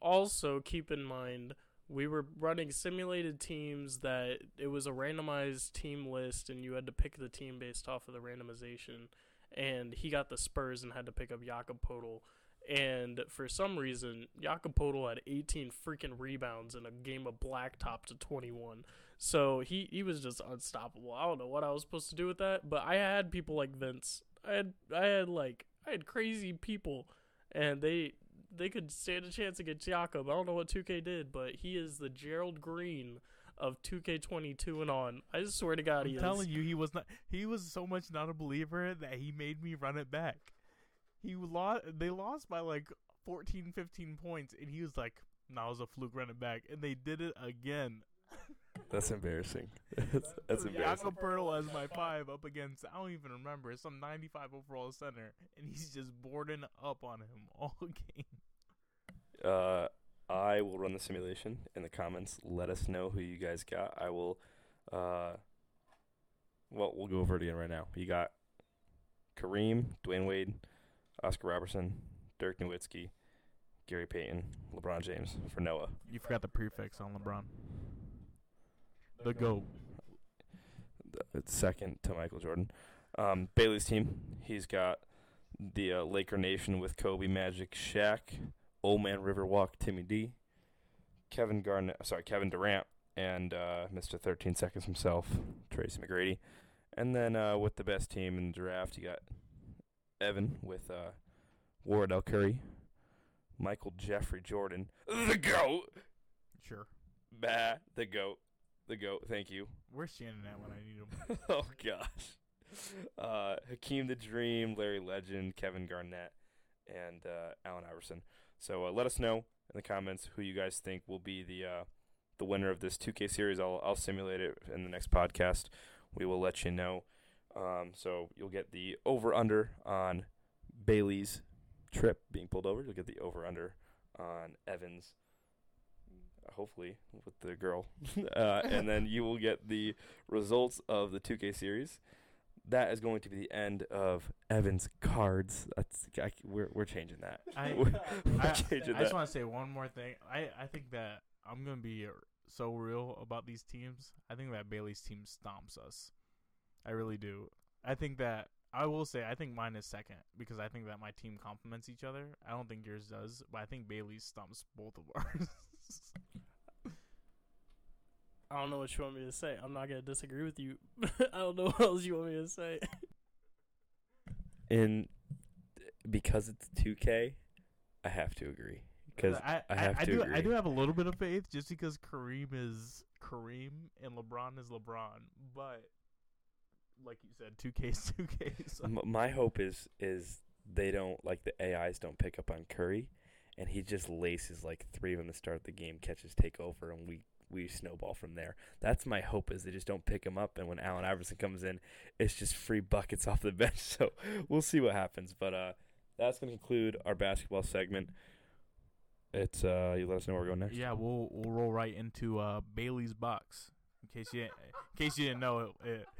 Also, keep in mind, we were running simulated teams that it was a randomized team list, and you had to pick the team based off of the randomization. And he got the Spurs and had to pick up Jakob Pirtle. And for some reason, Jakob Pirtle had 18 freaking rebounds in a game of blacktop to 21. So he was just unstoppable. I don't know what I was supposed to do with that, but I had people like Vince. I had crazy people, and they could stand a chance against Jakob. I don't know what 2K did, but he is the Gerald Green of 2K22 and on. I swear to God, I'm telling you, he was so much not a believer that he made me run it back. They lost by like 14, 15 points, and he was like, nah, it was a fluke, run it back. And they did it again. That's embarrassing. That's embarrassing. Jakob Pirtle as my five up against, I don't even remember, some 95 overall center, and he's just boarding up on him all game. I will run the simulation in the comments. Let us know who you guys got. I will, we'll go over it again right now. You got Kareem, Dwayne Wade, Oscar Robertson, Dirk Nowitzki, Gary Payton, LeBron James for Noah. You forgot the prefix on LeBron. The GOAT. It's second to Michael Jordan. Bailey's team, he's got the Laker Nation with Kobe, Magic, Shaq, Old Man Riverwalk, Timmy D, Kevin Durant, and Mr. 13 Seconds himself, Tracy McGrady. And then with the best team in the draft, you got Evan with Ward L. Curry, Michael Jeffrey Jordan, the GOAT. Sure. Bah, the GOAT. The GOAT, thank you. Where's Shannon at when I need him? Oh, gosh. Hakeem the Dream, Larry Legend, Kevin Garnett, and Allen Iverson. So let us know in the comments who you guys think will be the winner of this 2K series. I'll simulate it in the next podcast. We will let you know. So you'll get the over-under on Bailey's trip being pulled over. You'll get the over-under on Evans, hopefully, with the girl. And then you will get the results of the 2K series. That is going to be the end of Evan's cards. We're changing that. I just want to say one more thing. I think that I'm going to be so real about these teams. I think that Bailey's team stomps us. I really do. I think that I will say, I think mine is second because I think that my team complements each other. I don't think yours does, but I think Bailey stumps both of ours. I don't know what you want me to say. I'm not going to disagree with you. I don't know what else you want me to say. And because it's 2K, I have to agree. Because I have to agree. I do have a little bit of faith just because Kareem is Kareem and LeBron is LeBron. But like you said, 2K is 2K. So. My hope is they don't, like the AIs don't pick up on Curry, and he just laces like three of them to start the game, catches, take over, and we snowball from there. That's my hope, is they just don't pick him up, and when Allen Iverson comes in, it's just free buckets off the bench. So we'll see what happens. But that's going to conclude our basketball segment. It's you let us know where we're going next. Yeah, we'll roll right into Bailey's box. In case you didn't know,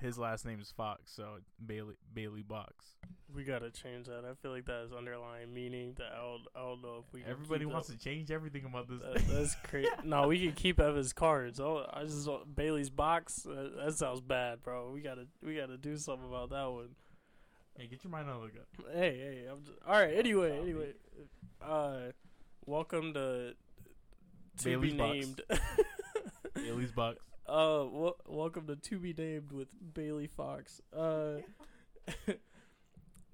his last name is Fox, so Bailey Box. We gotta change that. I feel like that is underlying meaning that I don't know if we. Everybody wants to change everything about this. That's crazy. No, we can keep Evan's cards. Oh, I just Bailey's Box. That sounds bad, bro. We gotta do something about that one. Hey, get your mind on the gut. Hey, I'm just, all right. Anyway, welcome to Bailey's be named Box. Bailey's Box. Welcome to Be Named with Bailey Fox.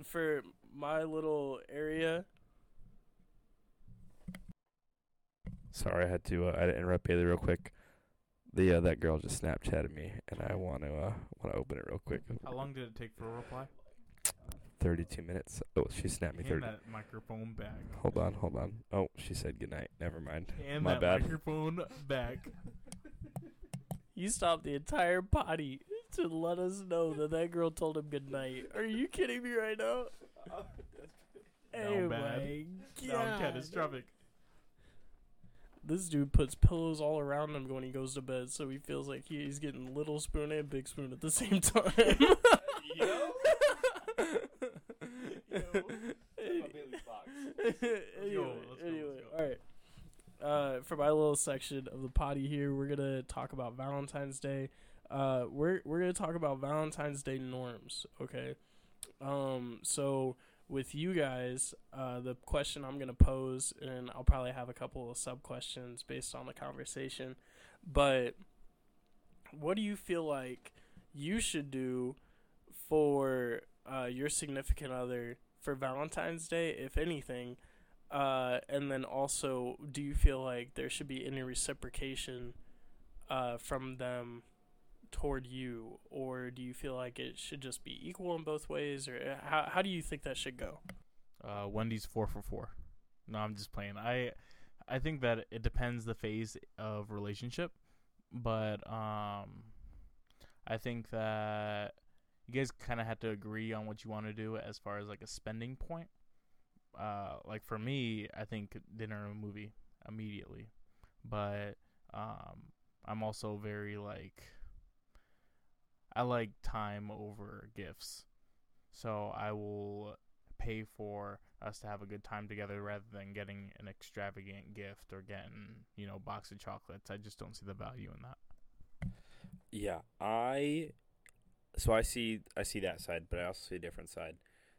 For my little area. Sorry, I had to. I had to interrupt Bailey real quick. The that girl just Snapchatted me, and I want to open it real quick. How long did it take for a reply? 32 minutes. Oh, she snapped me. Hand 30. That microphone back. Hold on. Oh, she said goodnight. Never mind. And my that bad. Microphone back. You stopped the entire potty to let us know that girl told him goodnight. Are you kidding me right now? Oh my God. Sound catastrophic. This dude puts pillows all around him when he goes to bed, so he feels like he's getting little spoon and big spoon at the same time. Anyway, all right. For my little section of the potty here, we're gonna talk about Valentine's Day. We're gonna talk about Valentine's Day norms, okay? So with you guys, the question I'm gonna pose, and I'll probably have a couple of sub questions based on the conversation. But what do you feel like you should do for your significant other for Valentine's Day, if anything? And then also, do you feel like there should be any reciprocation from them toward you, or do you feel like it should just be equal in both ways, or how do you think that should go? Wendy's 4 for 4. No, I'm just playing. I think that it depends the phase of relationship, but I think that you guys kind of have to agree on what you want to do as far as like a spending point. Like for me, I think dinner and movie immediately, but I'm also very like I like time over gifts, so I will pay for us to have a good time together rather than getting an extravagant gift or getting box of chocolates. I just don't see the value in that. Yeah, I see that side, but I also see a different side.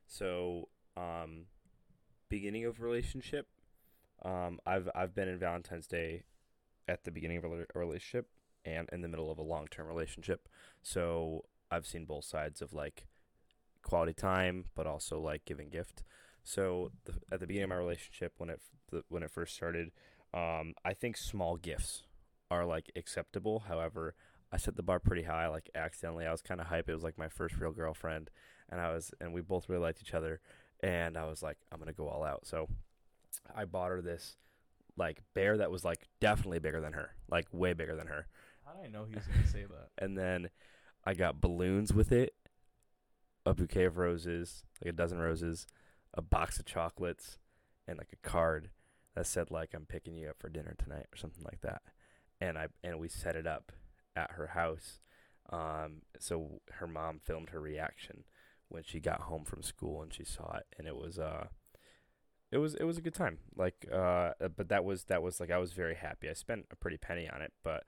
So beginning of relationship, I've been in Valentine's Day at the beginning of a relationship and in the middle of a long-term relationship, so I've seen both sides of like quality time but also like giving gift. So at the beginning of my relationship, when it first started, I think small gifts are like acceptable. However, I set the bar pretty high. Like accidentally, I was kind of hype. It was like my first real girlfriend, and we both really liked each other. And I was like, I'm going to go all out. So I bought her this, like, bear that was, like, definitely bigger than her. Like, way bigger than her. How did I know he was going to say that? And then I got balloons with it, a bouquet of roses, like 12 roses, a box of chocolates, and, like, a card that said, like, I'm picking you up for dinner tonight or something like that. And we set it up at her house. So her mom filmed her reaction when she got home from school and she saw it, and it was a good time. Like but that was like I was very happy. I spent a pretty penny on it, but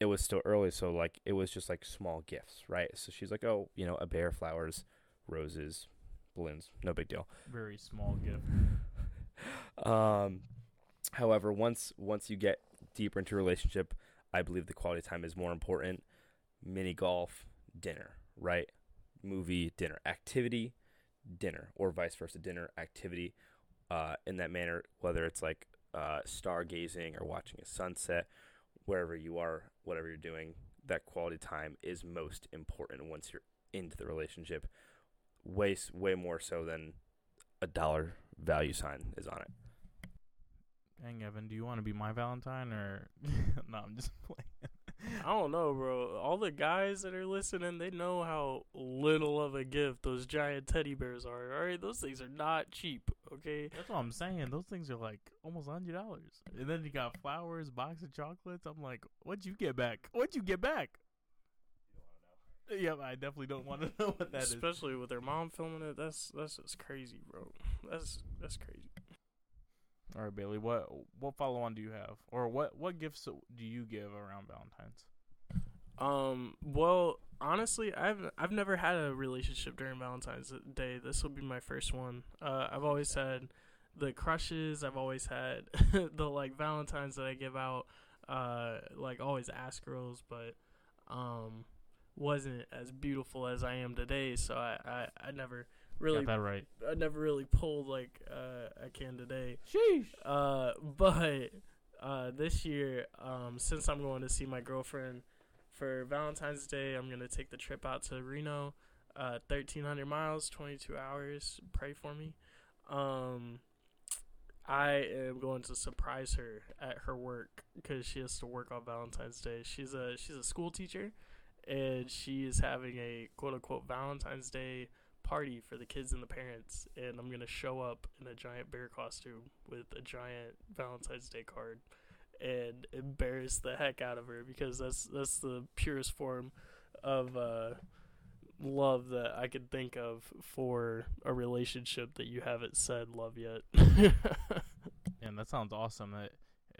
it was still early, so like it was just like small gifts, right? So she's like, oh, a bear, flowers, roses, balloons, no big deal. Very small gift. However, once you get deeper into a relationship, I believe the quality time is more important. Mini golf, dinner, right? Movie, dinner, activity, dinner, or vice versa, dinner, activity, in that manner, whether it's like stargazing or watching a sunset, wherever you are, whatever you're doing, that quality time is most important once you're into the relationship, way more so than a dollar value sign is on it. Dang, Evan, do you want to be my Valentine or no, I'm just playing. I don't know, bro. All the guys that are listening, they know how little of a gift those giant teddy bears are, all right? Those things are not cheap, okay? That's what I'm saying. Those things are like almost $100. And then you got flowers, box of chocolates. I'm like, what'd you get back? Yeah, I definitely don't want to know what that is. Especially with their mom filming it. That's just crazy, bro. That's crazy. All right, Bailey, what follow-on do you have? Or what gifts do you give around Valentine's? Well, honestly, I've never had a relationship during Valentine's Day. This will be my first one. I've always had the crushes. I've always had the, like, Valentines that I give out, like, always ask girls, but wasn't as beautiful as I am today, so I never really got that right. I never really pulled like I can today. Sheesh. But this year, since I'm going to see my girlfriend for Valentine's Day, I'm gonna take the trip out to Reno, 1,300 miles, 22 hours. Pray for me. I am going to surprise her at her work because she has to work on Valentine's Day. She's a school teacher. And she is having a quote-unquote Valentine's Day party for the kids and the parents. And I'm going to show up in a giant bear costume with a giant Valentine's Day card and embarrass the heck out of her because that's the purest form of love that I could think of for a relationship that you haven't said love yet. Man, that sounds awesome.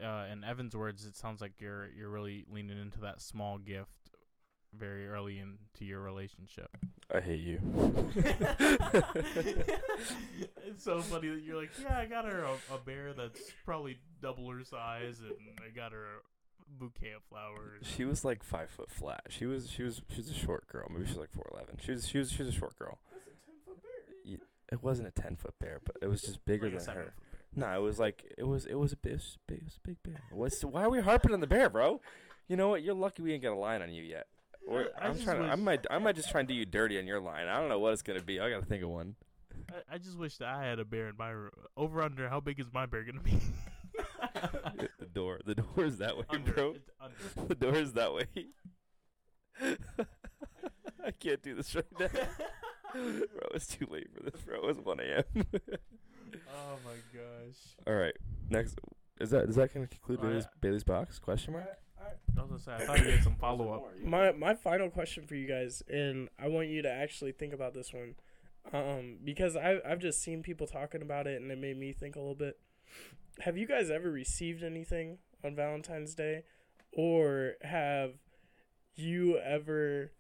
In Evan's words, it sounds like you're really leaning into that small gift very early into your relationship. I hate you. It's so funny that you're like, yeah, I got her a bear that's probably double her size, and I got her a bouquet of flowers. She was like 5 foot flat. She was a short girl. Maybe she's like 4'11". She was a short girl. That's a 10-foot bear. It wasn't a 10-foot bear, but it was just bigger like than her. No, it was like it was a big bear. Why are we harping on the bear, bro? You know what? You're lucky we ain't got a line on you yet. I might just try and do you dirty on your line. I don't know what it's gonna be. I gotta think of one. I just wish that I had a bear in my room. Over under, how big is my bear gonna be? The door is that way, under, bro. It's under. The door is that way. I can't do this right now, bro. It's too late for this, bro. It's 1 a.m. Oh my gosh. All right, next. Does that kind of conclude Bailey's box? Question mark. I was gonna say, I thought you had some follow-up. My final question for you guys, and I want you to actually think about this one, because I've just seen people talking about it, and it made me think a little bit. Have you guys ever received anything on Valentine's Day, or have you ever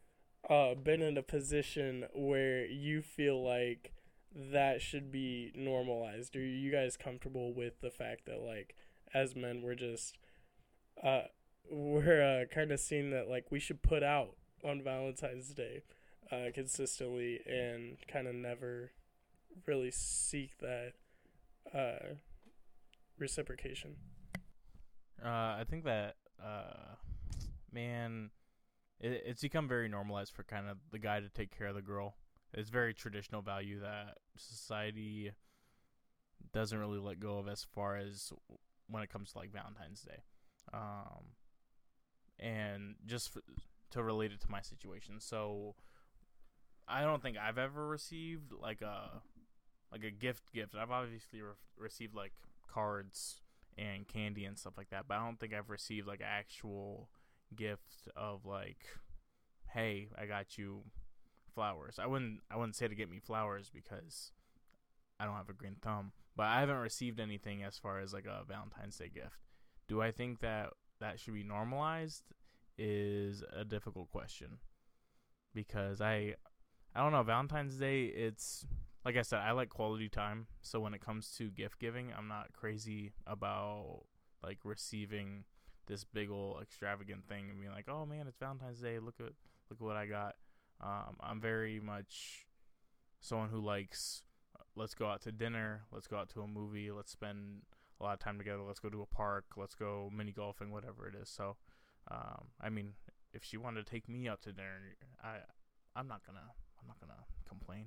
been in a position where you feel like that should be normalized? Are you guys comfortable with the fact that, like, as men, we're just we're kind of seeing that, like, we should put out on Valentine's Day consistently and kind of never really seek that reciprocation? I think that, man, it's become very normalized for kind of the guy to take care of the girl. It's very traditional value that society doesn't really let go of as far as when it comes to, like, Valentine's Day. And just to relate it to my situation, so I don't think I've ever received like a gift. I've obviously received like cards and candy and stuff like that, but I don't think I've received like actual gift of like, hey, I got you flowers. I wouldn't say to get me flowers because I don't have a green thumb, but I haven't received anything as far as like a Valentine's Day gift. Do I think that should be normalized is a difficult question, because I I don't know, Valentine's Day, it's, like I said, I like quality time. So when it comes to gift giving, I'm not crazy about, like, receiving this big old extravagant thing and being like, oh, man, it's Valentine's Day. Look at what I got. I'm very much someone who likes, let's go out to dinner. Let's go out to a movie. Let's spend a lot of time together. Let's go to a park. Let's go mini golfing, whatever it is. So, I mean, if she wanted to take me out to dinner, I'm not gonna complain.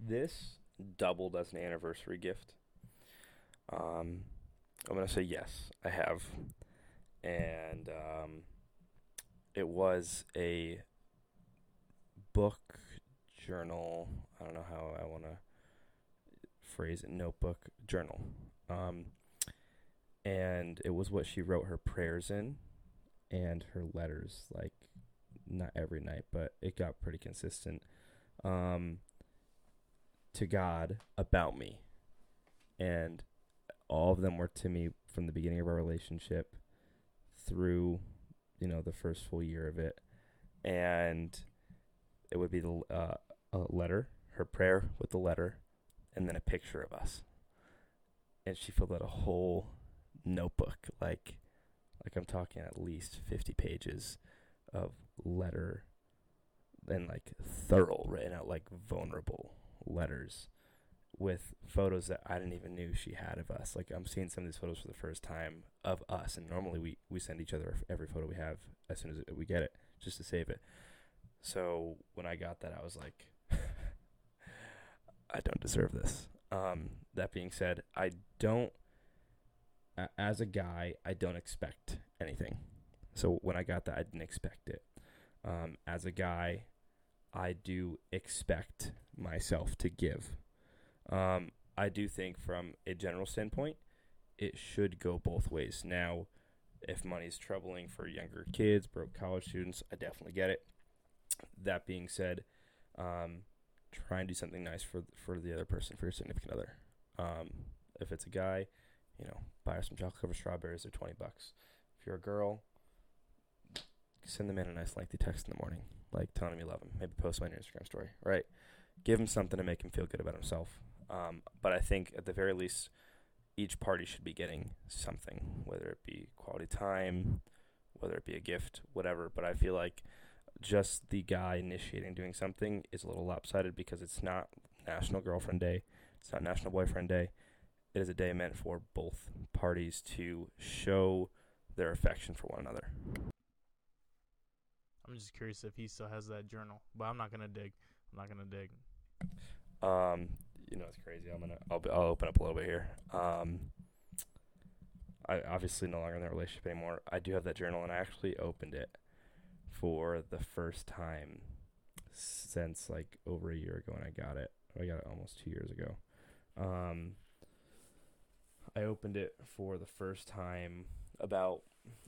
This doubled as an anniversary gift. I'm gonna say yes, I have, and it was a book journal. I don't know how I want to phrase it. Notebook journal. And it was what she wrote her prayers in, and her letters, like, not every night, but it got pretty consistent, to God about me. And all of them were to me from the beginning of our relationship through, you know, the first full year of it. And it would be the a letter, her prayer with the letter, and then a picture of us. And she filled out a whole notebook, like I'm talking at least 50 pages of letter, and like thorough, written out, like vulnerable letters with photos that I didn't even knew she had of us. Like, I'm seeing some of these photos for the first time of us, and normally we send each other every photo we have as soon as we get it, just to save it. So when I got that, I was like, I don't deserve this. That being said, I don't, as a guy, I don't expect anything. So when I got that, I didn't expect it. As a guy, I do expect myself to give. I do think from a general standpoint, it should go both ways. Now, if money's troubling for younger kids, broke college students, I definitely get it. That being said, try and do something nice for the other person, for your significant other. If it's a guy, you know, buy her some chocolate covered strawberries. They're $20. If you're a girl, send the man a nice lengthy text in the morning, like telling him you love him. Maybe post on your Instagram story, right? Give him something to make him feel good about himself. But I think at the very least, each party should be getting something, whether it be quality time, whether it be a gift, whatever. But I feel like just the guy initiating doing something is a little lopsided, because it's not National Girlfriend Day. It's not National Boyfriend Day. It is a day meant for both parties to show their affection for one another. I'm just curious if he still has that journal, but I'm not gonna dig. You know, it's crazy. I'll open up a little bit here. I obviously no longer in that relationship anymore. I do have that journal, and I actually opened it for the first time since like over a year ago, and I got it almost 2 years ago. I opened it for the first time about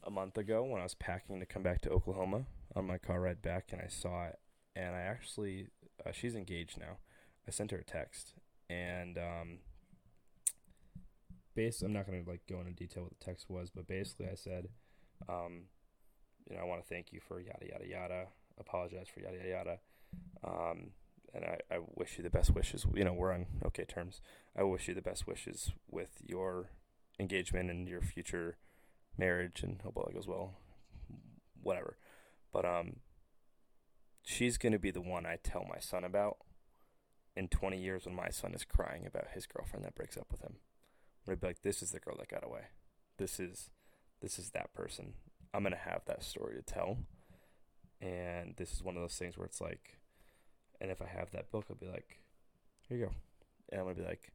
a month ago when I was packing to come back to Oklahoma on my car ride back, and I saw it, and I actually, she's engaged now. I sent her a text, and basically, I'm not going to like go into detail what the text was, but basically I said, you know, I want to thank you for yada, yada, yada, apologize for yada, yada, yada, and I wish you the best wishes. You know, we're on okay terms. I wish you the best wishes with your engagement and your future marriage, and hope all goes well, whatever. But she's going to be the one I tell my son about in 20 years when my son is crying about his girlfriend that breaks up with him. I'm going to be like, this is the girl that got away. This is that person. I'm going to have that story to tell. And this is one of those things where it's like, and if I have that book, I'll be like, here you go. And I'm going to be like,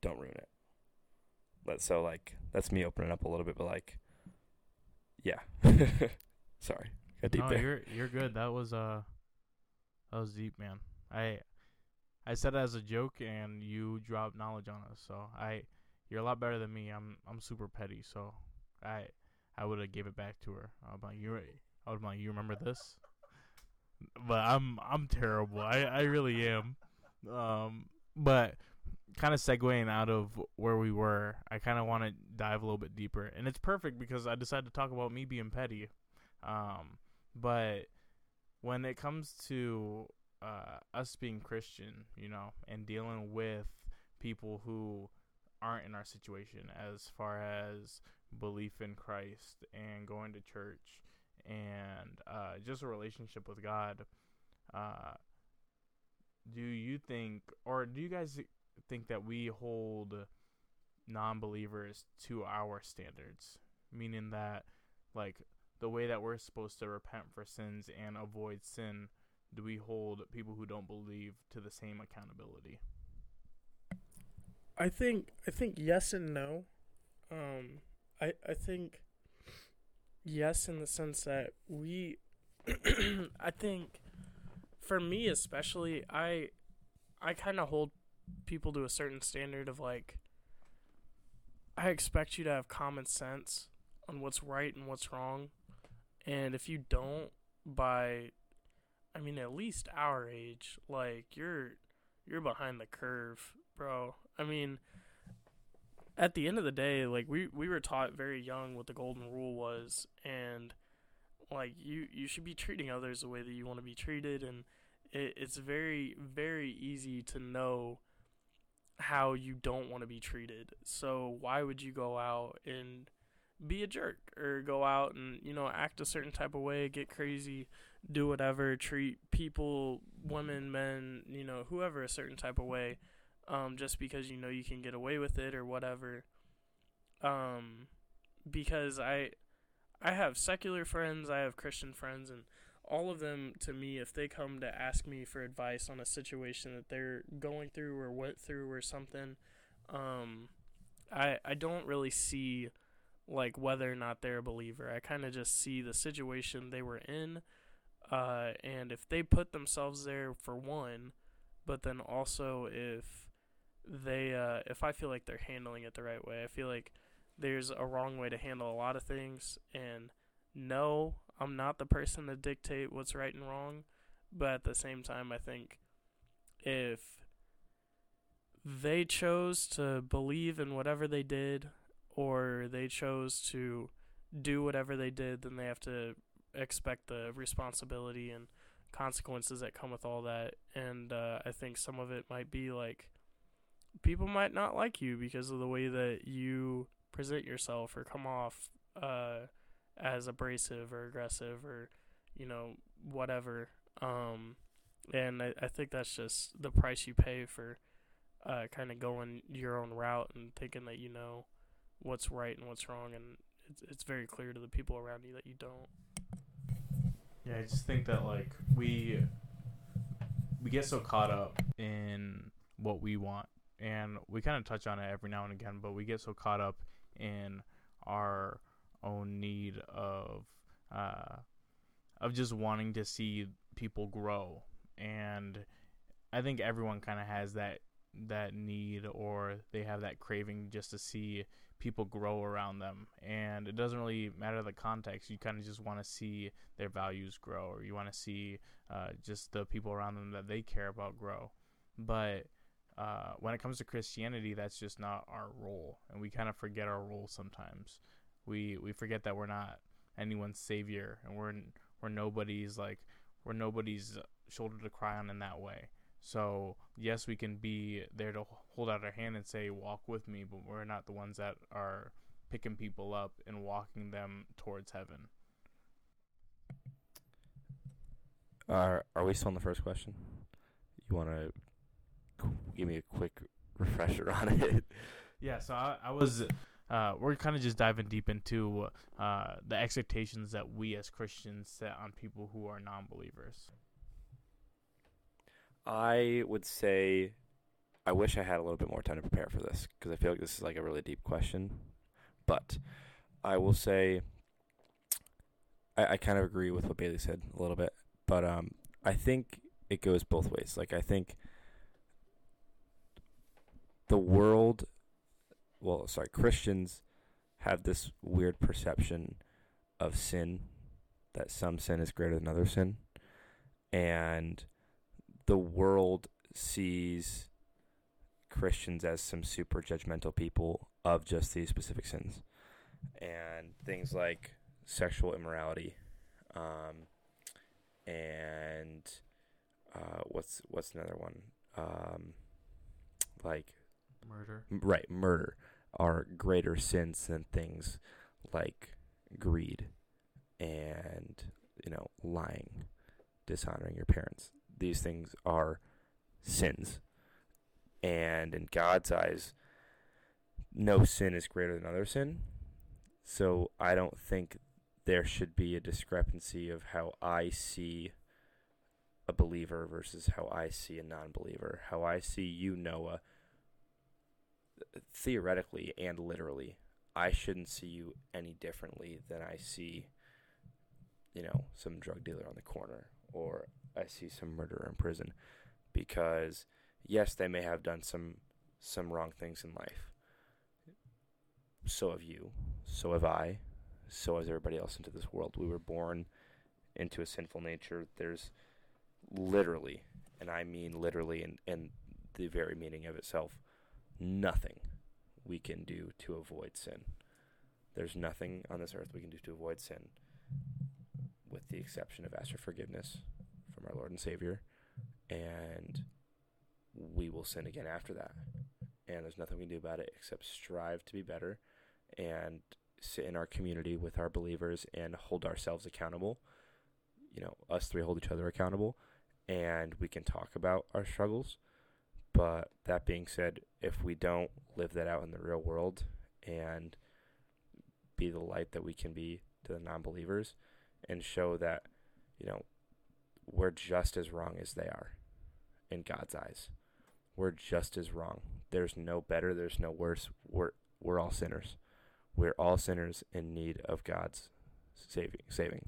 don't ruin it. So, like, that's me opening up a little bit, but, like, yeah. Sorry. Got deep there. You're good. That was deep, man. I said it as a joke, and you dropped knowledge on us. So, you're a lot better than me. I'm super petty, so I would have gave it back to her. I would have been like, you remember this? But I'm terrible. I really am. But kind of segueing out of where we were, I kind of want to dive a little bit deeper, and it's perfect because I decided to talk about me being petty. But when it comes to us being Christian, you know, and dealing with people who aren't in our situation as far as belief in Christ and going to church and just a relationship with God, do you think, or do you guys think that we hold non-believers to our standards? Meaning that, like, the way that we're supposed to repent for sins and avoid sin, do we hold people who don't believe to the same accountability? I think yes and no. I think yes in the sense that we I think for me especially, I kind of hold people to a certain standard of, like, I expect you to have common sense on what's right and what's wrong. And if you don't, by, I mean, at least our age, like, you're behind the curve, bro. I mean, at the end of the day, like, we were taught very young what the golden rule was, and, like, you should be treating others the way that you want to be treated, and it's very, very easy to know how you don't want to be treated. So why would you go out and be a jerk, or go out and, you know, act a certain type of way, get crazy, do whatever, treat people, women, men, you know, whoever, a certain type of way, just because you know you can get away with it or whatever? Because I have secular friends, I have Christian friends, and all of them, to me, if they come to ask me for advice on a situation that they're going through or went through or something, I don't really see, like, whether or not they're a believer. I kind of just see the situation they were in, and if they put themselves there, for one, but then also if I feel like they're handling it the right way. I feel like there's a wrong way to handle a lot of things, and no, I'm not the person to dictate what's right and wrong, but at the same time, I think if they chose to believe in whatever they did, or they chose to do whatever they did, then they have to expect the responsibility and consequences that come with all that. And I think some of it might be, like, people might not like you because of the way that you present yourself or come off as abrasive or aggressive or, you know, whatever. And I think that's just the price you pay for kind of going your own route and thinking that you know what's right and what's wrong, and it's very clear to the people around you that you don't. Yeah, I just think that, like, we get so caught up in what we want, and we kind of touch on it every now and again, but we get so caught up in our own need of just wanting to see people grow. And I think everyone kind of has that need, or they have that craving just to see people grow around them, and it doesn't really matter the context. You kind of just want to see their values grow, or you want to see just the people around them that they care about grow. But when it comes to Christianity, that's just not our role, and we kind of forget our role sometimes. We forget that we're not anyone's savior, and we're nobody's shoulder to cry on in that way. So yes, we can be there to hold out our hand and say, walk with me, but we're not the ones that are picking people up and walking them towards heaven. Are we still on the first question? You want to give me a quick refresher on it? Yeah, so I was... we're kind of just diving deep into the expectations that we as Christians set on people who are non-believers. I would say I wish I had a little bit more time to prepare for this, because I feel like this is like a really deep question. But I will say I kind of agree with what Bailey said a little bit. But I think it goes both ways. Like, I think the world... Christians have this weird perception of sin, that some sin is greater than other sin, and the world sees Christians as some super judgmental people of just these specific sins, and things like sexual immorality, and what's another one? Like murder. Right, murder are greater sins than things like greed and, you know, lying, dishonoring your parents. These things are sins. And in God's eyes, no sin is greater than other sin. So I don't think there should be a discrepancy of how I see a believer versus how I see a non-believer. How I see you, Noah, theoretically and literally, I shouldn't see you any differently than I see, you know, some drug dealer on the corner, or I see some murderer in prison, because yes, they may have done some wrong things in life. So have you, so have I, so has everybody else into this world. We were born into a sinful nature. There's literally, and I mean literally in the very meaning of itself, nothing we can do to avoid sin. There's nothing on this earth we can do to avoid sin, with the exception of ask for forgiveness from our Lord and Savior, and we will sin again after that. And there's nothing we can do about it except strive to be better and sit in our community with our believers and hold ourselves accountable. You know, us three hold each other accountable, and we can talk about our struggles. But that being said, if we don't live that out in the real world and be the light that we can be to the non-believers and show that, you know, we're just as wrong as they are in God's eyes. We're just as wrong. There's no better. There's no worse. We're all sinners. We're all sinners in need of God's saving.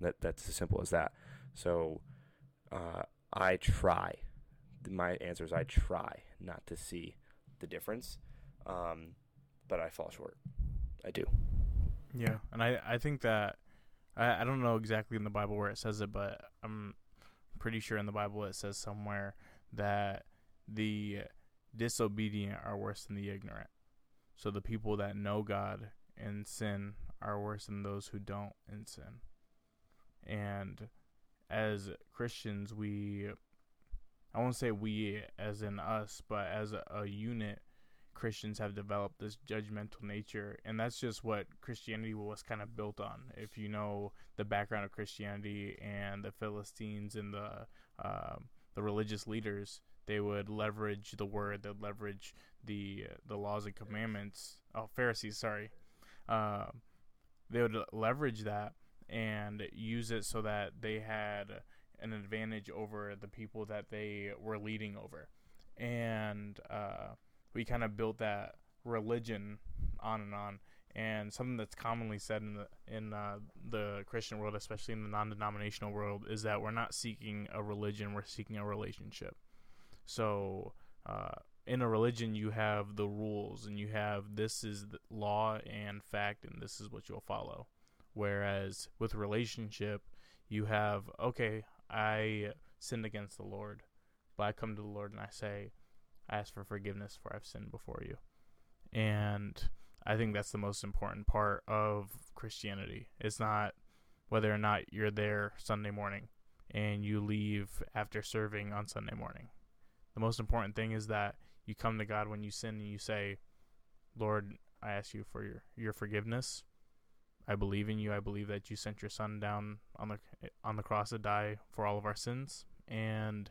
That's as simple as that. So I try. My answer is I try not to see the difference, but I fall short. I do. Yeah, and I think that, I don't know exactly in the Bible where it says it, but I'm pretty sure in the Bible it says somewhere that the disobedient are worse than the ignorant. So the people that know God and sin are worse than those who don't and sin. And as Christians, I won't say we as in us, but as a unit, Christians have developed this judgmental nature. And that's just what Christianity was kind of built on. If you know the background of Christianity and the Philistines and the religious leaders, they would leverage the word, they'd leverage the laws and commandments. Oh, Pharisees, sorry. They would leverage that and use it so that they had an advantage over the people that they were leading over. And we kind of built that religion on. And something that's commonly said in the Christian world, especially in the non-denominational world, is that we're not seeking a religion, we're seeking a relationship. So in a religion, you have the rules, and you have this is the law and fact, and this is what you'll follow. Whereas with relationship, you have, okay, I sinned against the Lord, but I come to the Lord and I say, I ask for forgiveness for I've sinned before you. And I think that's the most important part of Christianity. It's not whether or not you're there Sunday morning and you leave after serving on Sunday morning. The most important thing is that you come to God when you sin and you say, Lord, I ask you for your forgiveness. I believe in you. I believe that you sent your son down on the cross to die for all of our sins, and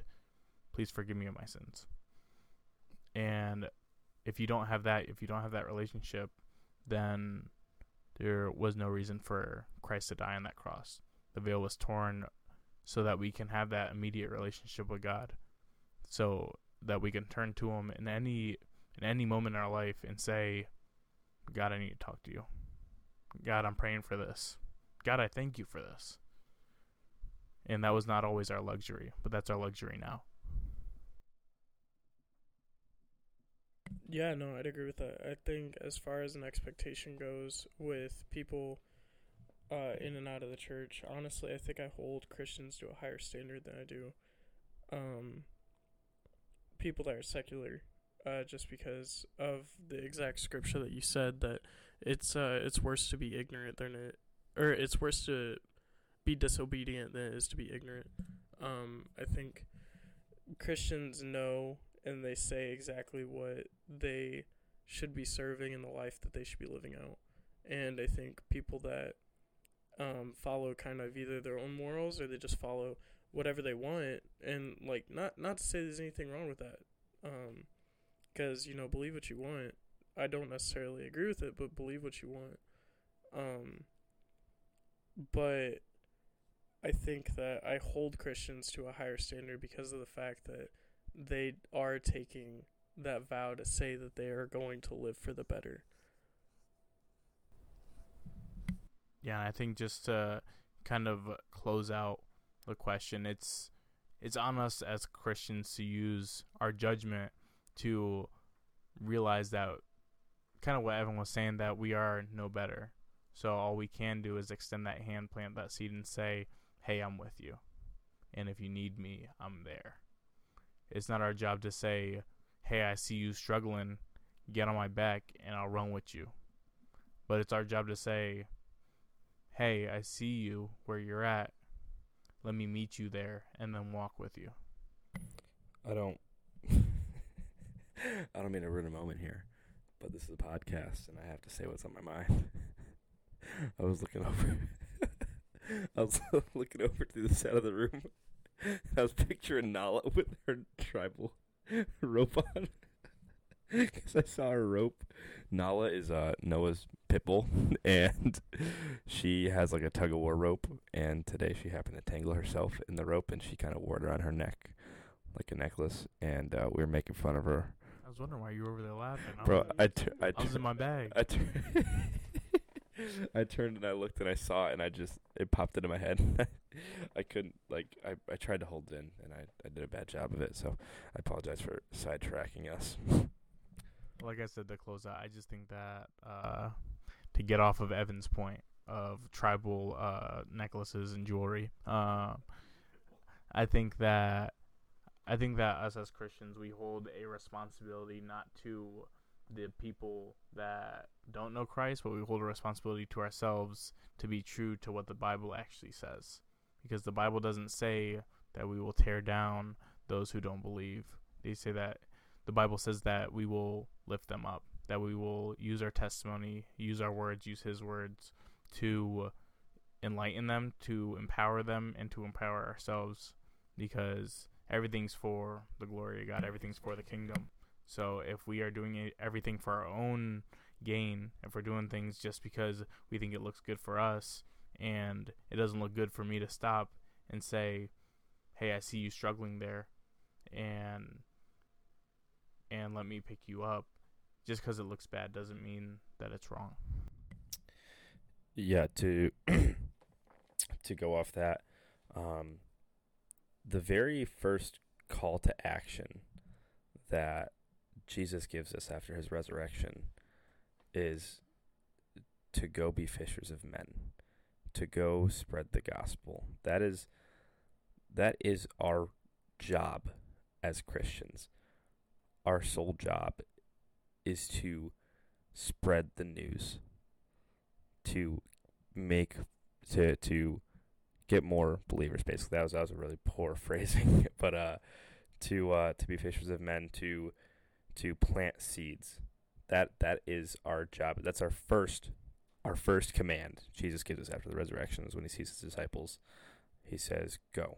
please forgive me of my sins. And if you don't have that, relationship, then there was no reason for Christ to die on that cross. The veil was torn so that we can have that immediate relationship with God, so that we can turn to him in any moment in our life and say, God, I need to talk to you. God, I'm praying for this. God, I thank you for this. And that was not always our luxury, but that's our luxury now. Yeah, no, I'd agree with that. I think as far as an expectation goes with people in and out of the church, honestly, I think I hold Christians to a higher standard than I do people that are secular. Just because of the exact scripture that you said, that it's worse to be ignorant than it, or it's worse to be disobedient than it is to be ignorant. I think Christians know and they say exactly what they should be serving in the life that they should be living out. And I think people that follow kind of either their own morals or they just follow whatever they want, and like not to say there's anything wrong with that, because believe what you want. I don't necessarily agree with it, but believe what you want. But I think that I hold Christians to a higher standard because of the fact that they are taking that vow to say that they are going to live for the better. Yeah, I think just to kind of close out the question, it's on us as Christians to use our judgment to realize that kind of what Evan was saying, that we are no better. So all we can do is extend that hand, plant that seed, and say, hey, I'm with you. And if you need me, I'm there. It's not our job to say, hey, I see you struggling, get on my back and I'll run with you. But it's our job to say, hey, I see you where you're at. Let me meet you there and then walk with you. I don't mean to ruin a moment here, but this is a podcast and I have to say what's on my mind. I was looking over to the side of the room. I was picturing Nala with her tribal rope on, because I saw her rope. Nala is Noah's pit bull, and she has like a tug of war rope. And today she happened to tangle herself in the rope, and she kind of wore it around her neck like a necklace. And we were making fun of her. I was wondering why you were over there laughing. Bro, I was in my bag. I turned and I looked and I saw it and it popped into my head. I couldn't, I tried to hold it in and I did a bad job of it. So I apologize for sidetracking us. Like I said, to close out, I just think that to get off of Evan's point of tribal necklaces and jewelry, I think that us as Christians, we hold a responsibility not to the people that don't know Christ, but we hold a responsibility to ourselves to be true to what the Bible actually says, because the Bible doesn't say that we will tear down those who don't believe. They say that the Bible says that we will lift them up, that we will use our testimony, use our words, use his words to enlighten them, to empower them, and to empower ourselves, because everything's for the glory of God. Everything's for the kingdom. So if we are doing everything for our own gain, if we're doing things just because we think it looks good for us, and it doesn't look good for me to stop and say, hey, I see you struggling there, and let me pick you up, just because it looks bad doesn't mean that it's wrong. Yeah, to go off that, the very first call to action that Jesus gives us after his resurrection is to go be fishers of men, to go spread the gospel. That is our job as Christians. Our sole job is to spread the news, to get more believers. Basically, that was a really poor phrasing, but to be fishers of men, to plant seeds. That is our job. That's our first command Jesus gives us after the resurrection, is when he sees his disciples, he says, go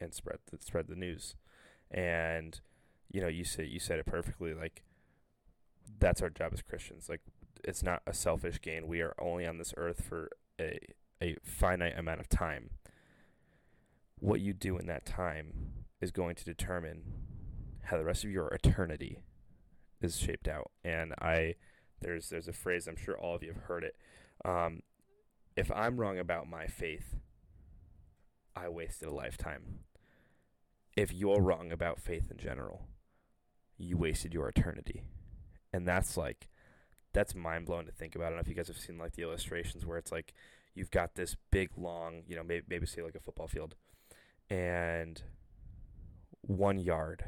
and spread the news. And you said it perfectly. That's our job as Christians. It's not a selfish gain. We are only on this earth for a finite amount of time. What you do in that time is going to determine how the rest of your eternity is shaped out. And there's a phrase, I'm sure all of you have heard it. If I'm wrong about my faith, I wasted a lifetime. If you're wrong about faith in general, you wasted your eternity. And that's mind-blowing to think about. I don't know if you guys have seen the illustrations where it's you've got this big, long, maybe say a football field, and 1 yard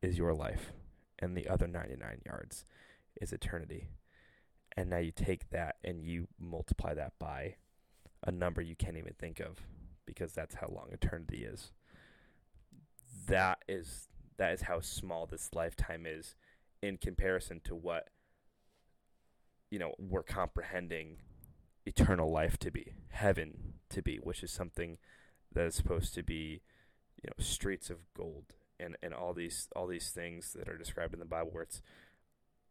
is your life, and the other 99 yards is eternity. And now you take that and you multiply that by a number you can't even think of, because that's how long eternity is. That is how small this lifetime is in comparison to what, you know, we're comprehending eternal life to be, heaven to be, which is something that is supposed to be, you know, streets of gold and all these things that are described in the Bible, where it's,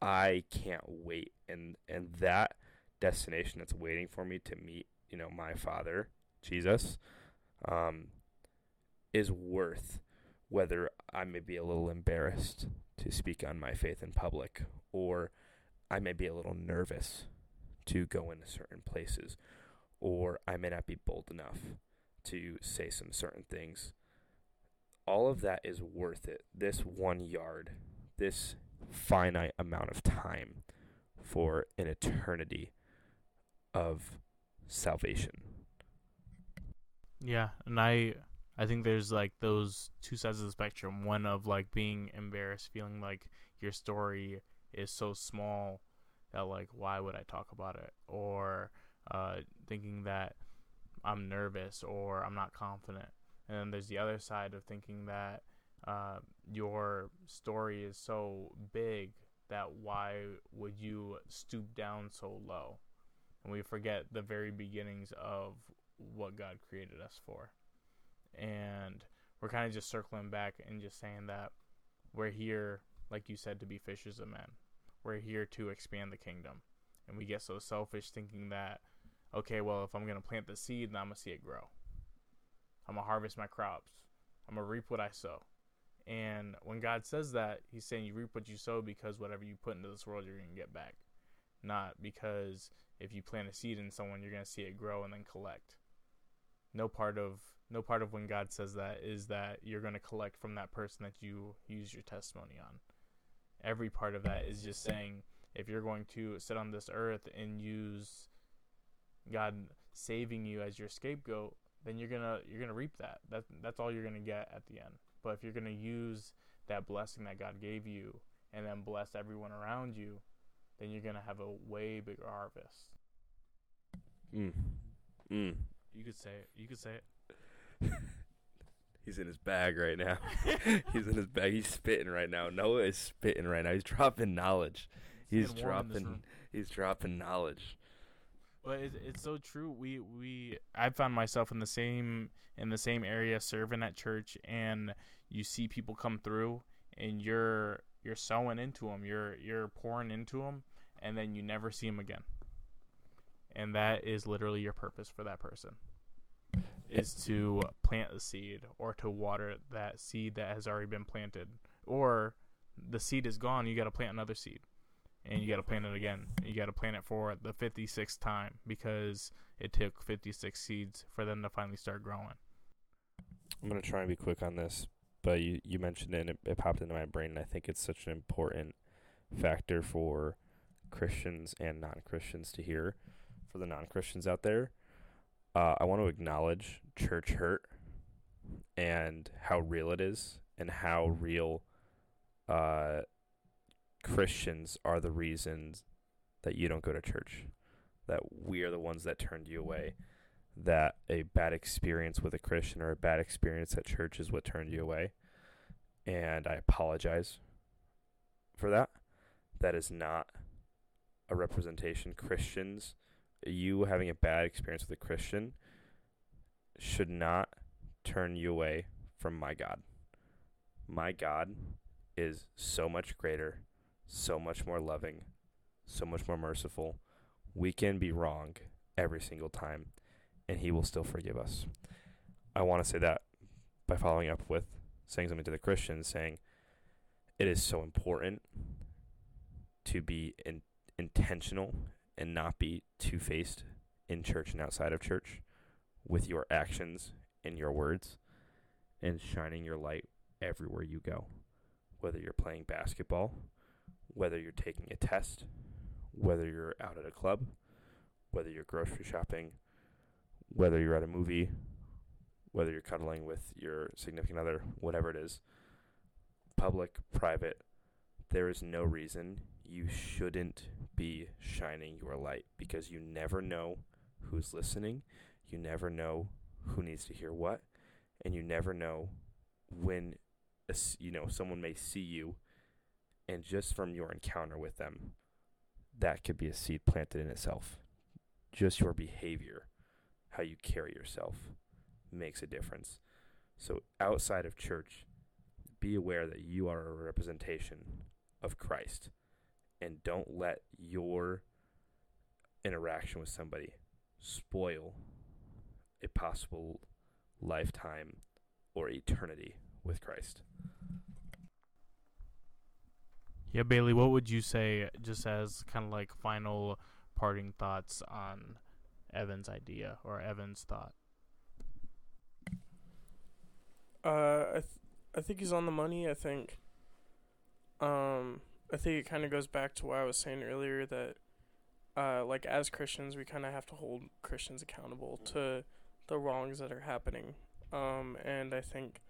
I can't wait. And that destination that's waiting for me to meet, you know, my Father, Jesus, is worth whether I may be a little embarrassed to speak on my faith in public, or I may be a little nervous to go into certain places, or I may not be bold enough to say some certain things. All of that is worth it. This 1 yard, this finite amount of time for an eternity of salvation. Yeah, and I think there's like those two sides of the spectrum. One of like being embarrassed, feeling like your story is so small that like, why would I talk about it? Or thinking that I'm nervous or I'm not confident. And then there's the other side of thinking that your story is so big that why would you stoop down so low? And we forget the very beginnings of what God created us for. And we're kind of just circling back and just saying that we're here, like you said, to be fishers of men. We're here to expand the kingdom. And we get so selfish thinking that, okay, well, if I'm going to plant the seed, then I'm going to see it grow. I'm going to harvest my crops. I'm going to reap what I sow. And when God says that, he's saying you reap what you sow, because whatever you put into this world, you're going to get back. Not because if you plant a seed in someone, you're going to see it grow and then collect. No part of when God says that is that you're going to collect from that person that you use your testimony on. Every part of that is just saying, if you're going to sit on this earth and use God saving you as your scapegoat, then you're gonna reap that. That's all you're gonna get at the end. But if you're gonna use that blessing that God gave you and then bless everyone around you, then you're gonna have a way bigger harvest. You could say it. He's in his bag right now. He's in his bag. He's spitting right now. Noah is spitting right now. He's dropping knowledge. He's dropping knowledge. But it's so true. I found myself in the same area serving at church, and you see people come through, and you're sowing into them. You're pouring into them, and then you never see them again. And that is literally your purpose for that person. Is to plant a seed, or to water that seed that has already been planted, or the seed is gone. You got to plant another seed, and you got to plant it again. You got to plant it for the 56th time, because it took 56 seeds for them to finally start growing. I'm going to try and be quick on this, but you mentioned it, and it popped into my brain, and I think it's such an important factor for Christians and non-Christians to hear. For the non-Christians out there, I want to acknowledge church hurt and how real it is, and how real Christians are the reasons that you don't go to church, that we are the ones that turned you away, that a bad experience with a Christian or a bad experience at church is what turned you away. And I apologize for that. That is not a representation. Christians, you having a bad experience with a Christian should not turn you away from my God. My God is so much greater, so much more loving, so much more merciful. We can be wrong every single time, and he will still forgive us. I want to say that by following up with saying something to the Christians, saying it is so important to be intentional and not be two-faced in church and outside of church with your actions and your words, and shining your light everywhere you go, whether you're playing basketball, whether you're taking a test, whether you're out at a club, whether you're grocery shopping, whether you're at a movie, whether you're cuddling with your significant other, whatever it is, public, private, there is no reason you shouldn't be shining your light, because you never know who's listening. You never know who needs to hear what, and you never know when, you know, someone may see you, and just from your encounter with them, that could be a seed planted in itself. Just your behavior, how you carry yourself, makes a difference. So outside of church, be aware that you are a representation of Christ, and don't let your interaction with somebody spoil a possible lifetime or eternity with Christ. Yeah, Bailey, what would you say just as kind of like final parting thoughts on Evan's idea or Evan's thought? I think he's on the money. I think it kind of goes back to what I was saying earlier, that like as Christians, we kind of have to hold Christians accountable to the wrongs that are happening. And I think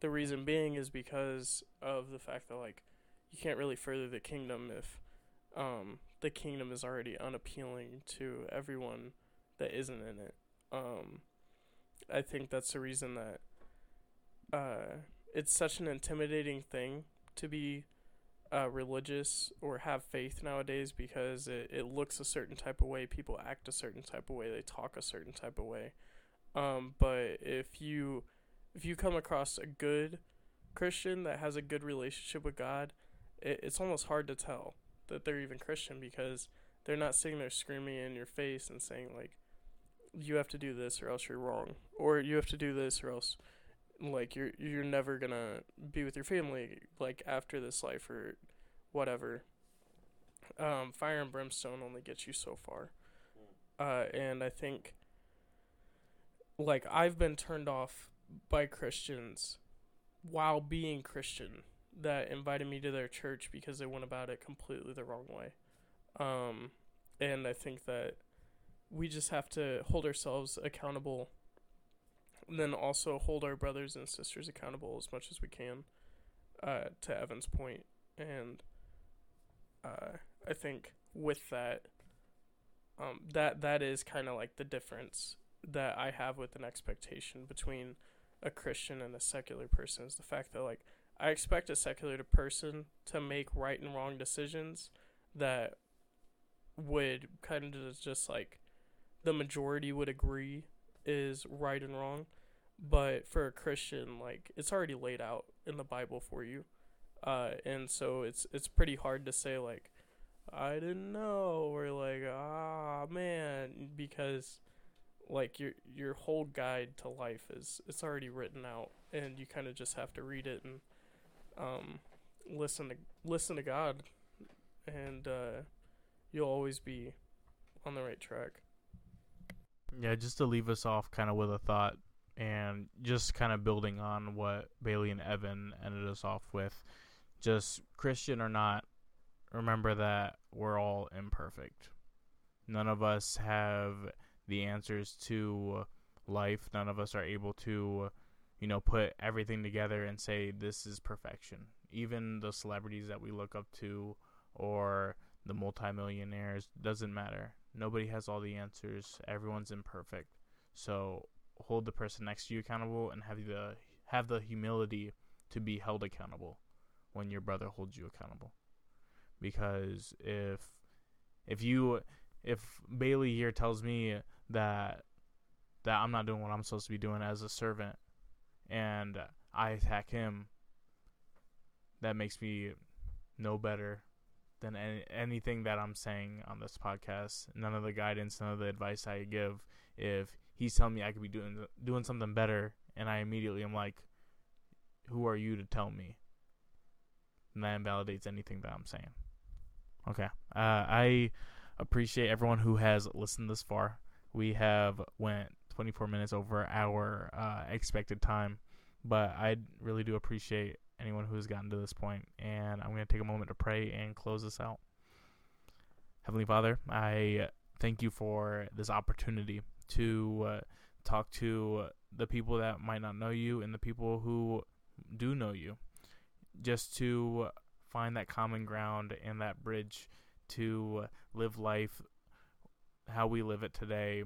the reason being is because of the fact that like you can't really further the kingdom if the kingdom is already unappealing to everyone that isn't in it. I think that's the reason that it's such an intimidating thing to be religious or have faith nowadays, because it looks a certain type of way, people act a certain type of way, they talk a certain type of way. But if you come across a good Christian that has a good relationship with God, it's almost hard to tell that they're even Christian, because they're not sitting there screaming in your face and saying like, you have to do this or else you're wrong, or you have to do this or else like you're never gonna be with your family like after this life or whatever. Fire and brimstone only gets you so far. And I think like I've been turned off by Christians while being Christian that invited me to their church because they went about it completely the wrong way. And I think that we just have to hold ourselves accountable, and then also hold our brothers and sisters accountable as much as we can, to Evan's point. And I think with that, that is kind of like the difference that I have with an expectation between a Christian and a secular person, is the fact that like I expect a secular person to make right and wrong decisions that would kind of just like the majority would agree is right and wrong. But for a Christian, like it's already laid out in the Bible for you, and so it's pretty hard to say like I didn't know, or like man, because like your whole guide to life is, it's already written out, and you kind of just have to read it and listen to God, and you'll always be on the right track. Yeah, just to leave us off kind of with a thought, and just kind of building on what Bailey and Evan ended us off with, just Christian or not, remember that we're all imperfect. None of us have the answers to life. None of us are able to, you know, put everything together and say this is perfection. Even the celebrities that we look up to or the multimillionaires, doesn't matter. Nobody has all the answers. Everyone's imperfect. So hold the person next to you accountable, and have the humility to be held accountable when your brother holds you accountable. Because if Bailey here tells me that I'm not doing what I'm supposed to be doing as a servant, and I attack him, that makes me no better than anything that I'm saying on this podcast. None of the guidance, none of the advice I give. If he's telling me I could be doing something better, and I immediately am like, who are you to tell me? And that invalidates anything that I'm saying. Okay. I appreciate everyone who has listened this far. We have went 24 minutes over our expected time, but I really do appreciate anyone who has gotten to this point, and I'm going to take a moment to pray and close this out. Heavenly Father, I thank you for this opportunity to talk to the people that might not know you and the people who do know you, just to find that common ground and that bridge to live life how we live it today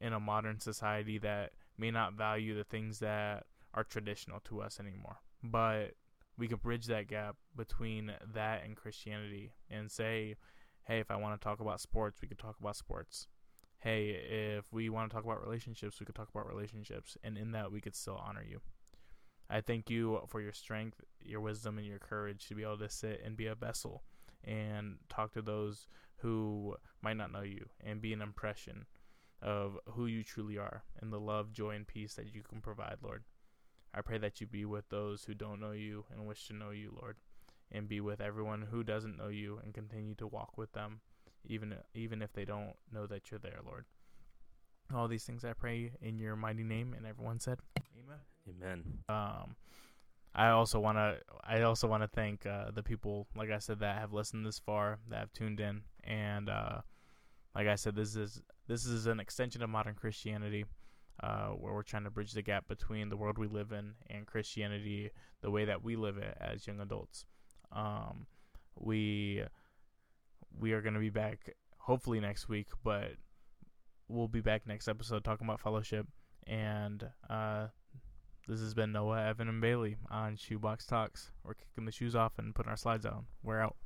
in a modern society that may not value the things that are traditional to us anymore. But we could bridge that gap between that and Christianity and say, hey, if I want to talk about sports, we could talk about sports. Hey, if we want to talk about relationships, we could talk about relationships. And in that, we could still honor you. I thank you for your strength, your wisdom, and your courage to be able to sit and be a vessel and talk to those who might not know you and be an impression of who you truly are and the love, joy, and peace that you can provide, Lord. I pray that you be with those who don't know you and wish to know you, Lord, and be with everyone who doesn't know you and continue to walk with them, even if they don't know that you're there, Lord. All these things I pray in your mighty name, and everyone said, "Amen." Amen. I also want to thank the people, like I said, that have listened this far, that have tuned in, and like I said, this is an extension of modern Christianity, where we're trying to bridge the gap between the world we live in and Christianity, the way that we live it as young adults. We are going to be back hopefully next week, but we'll be back next episode talking about fellowship. And this has been Noah, Evan, and Bailey on Shoebox Talks. We're kicking the shoes off and putting our slides on. We're out.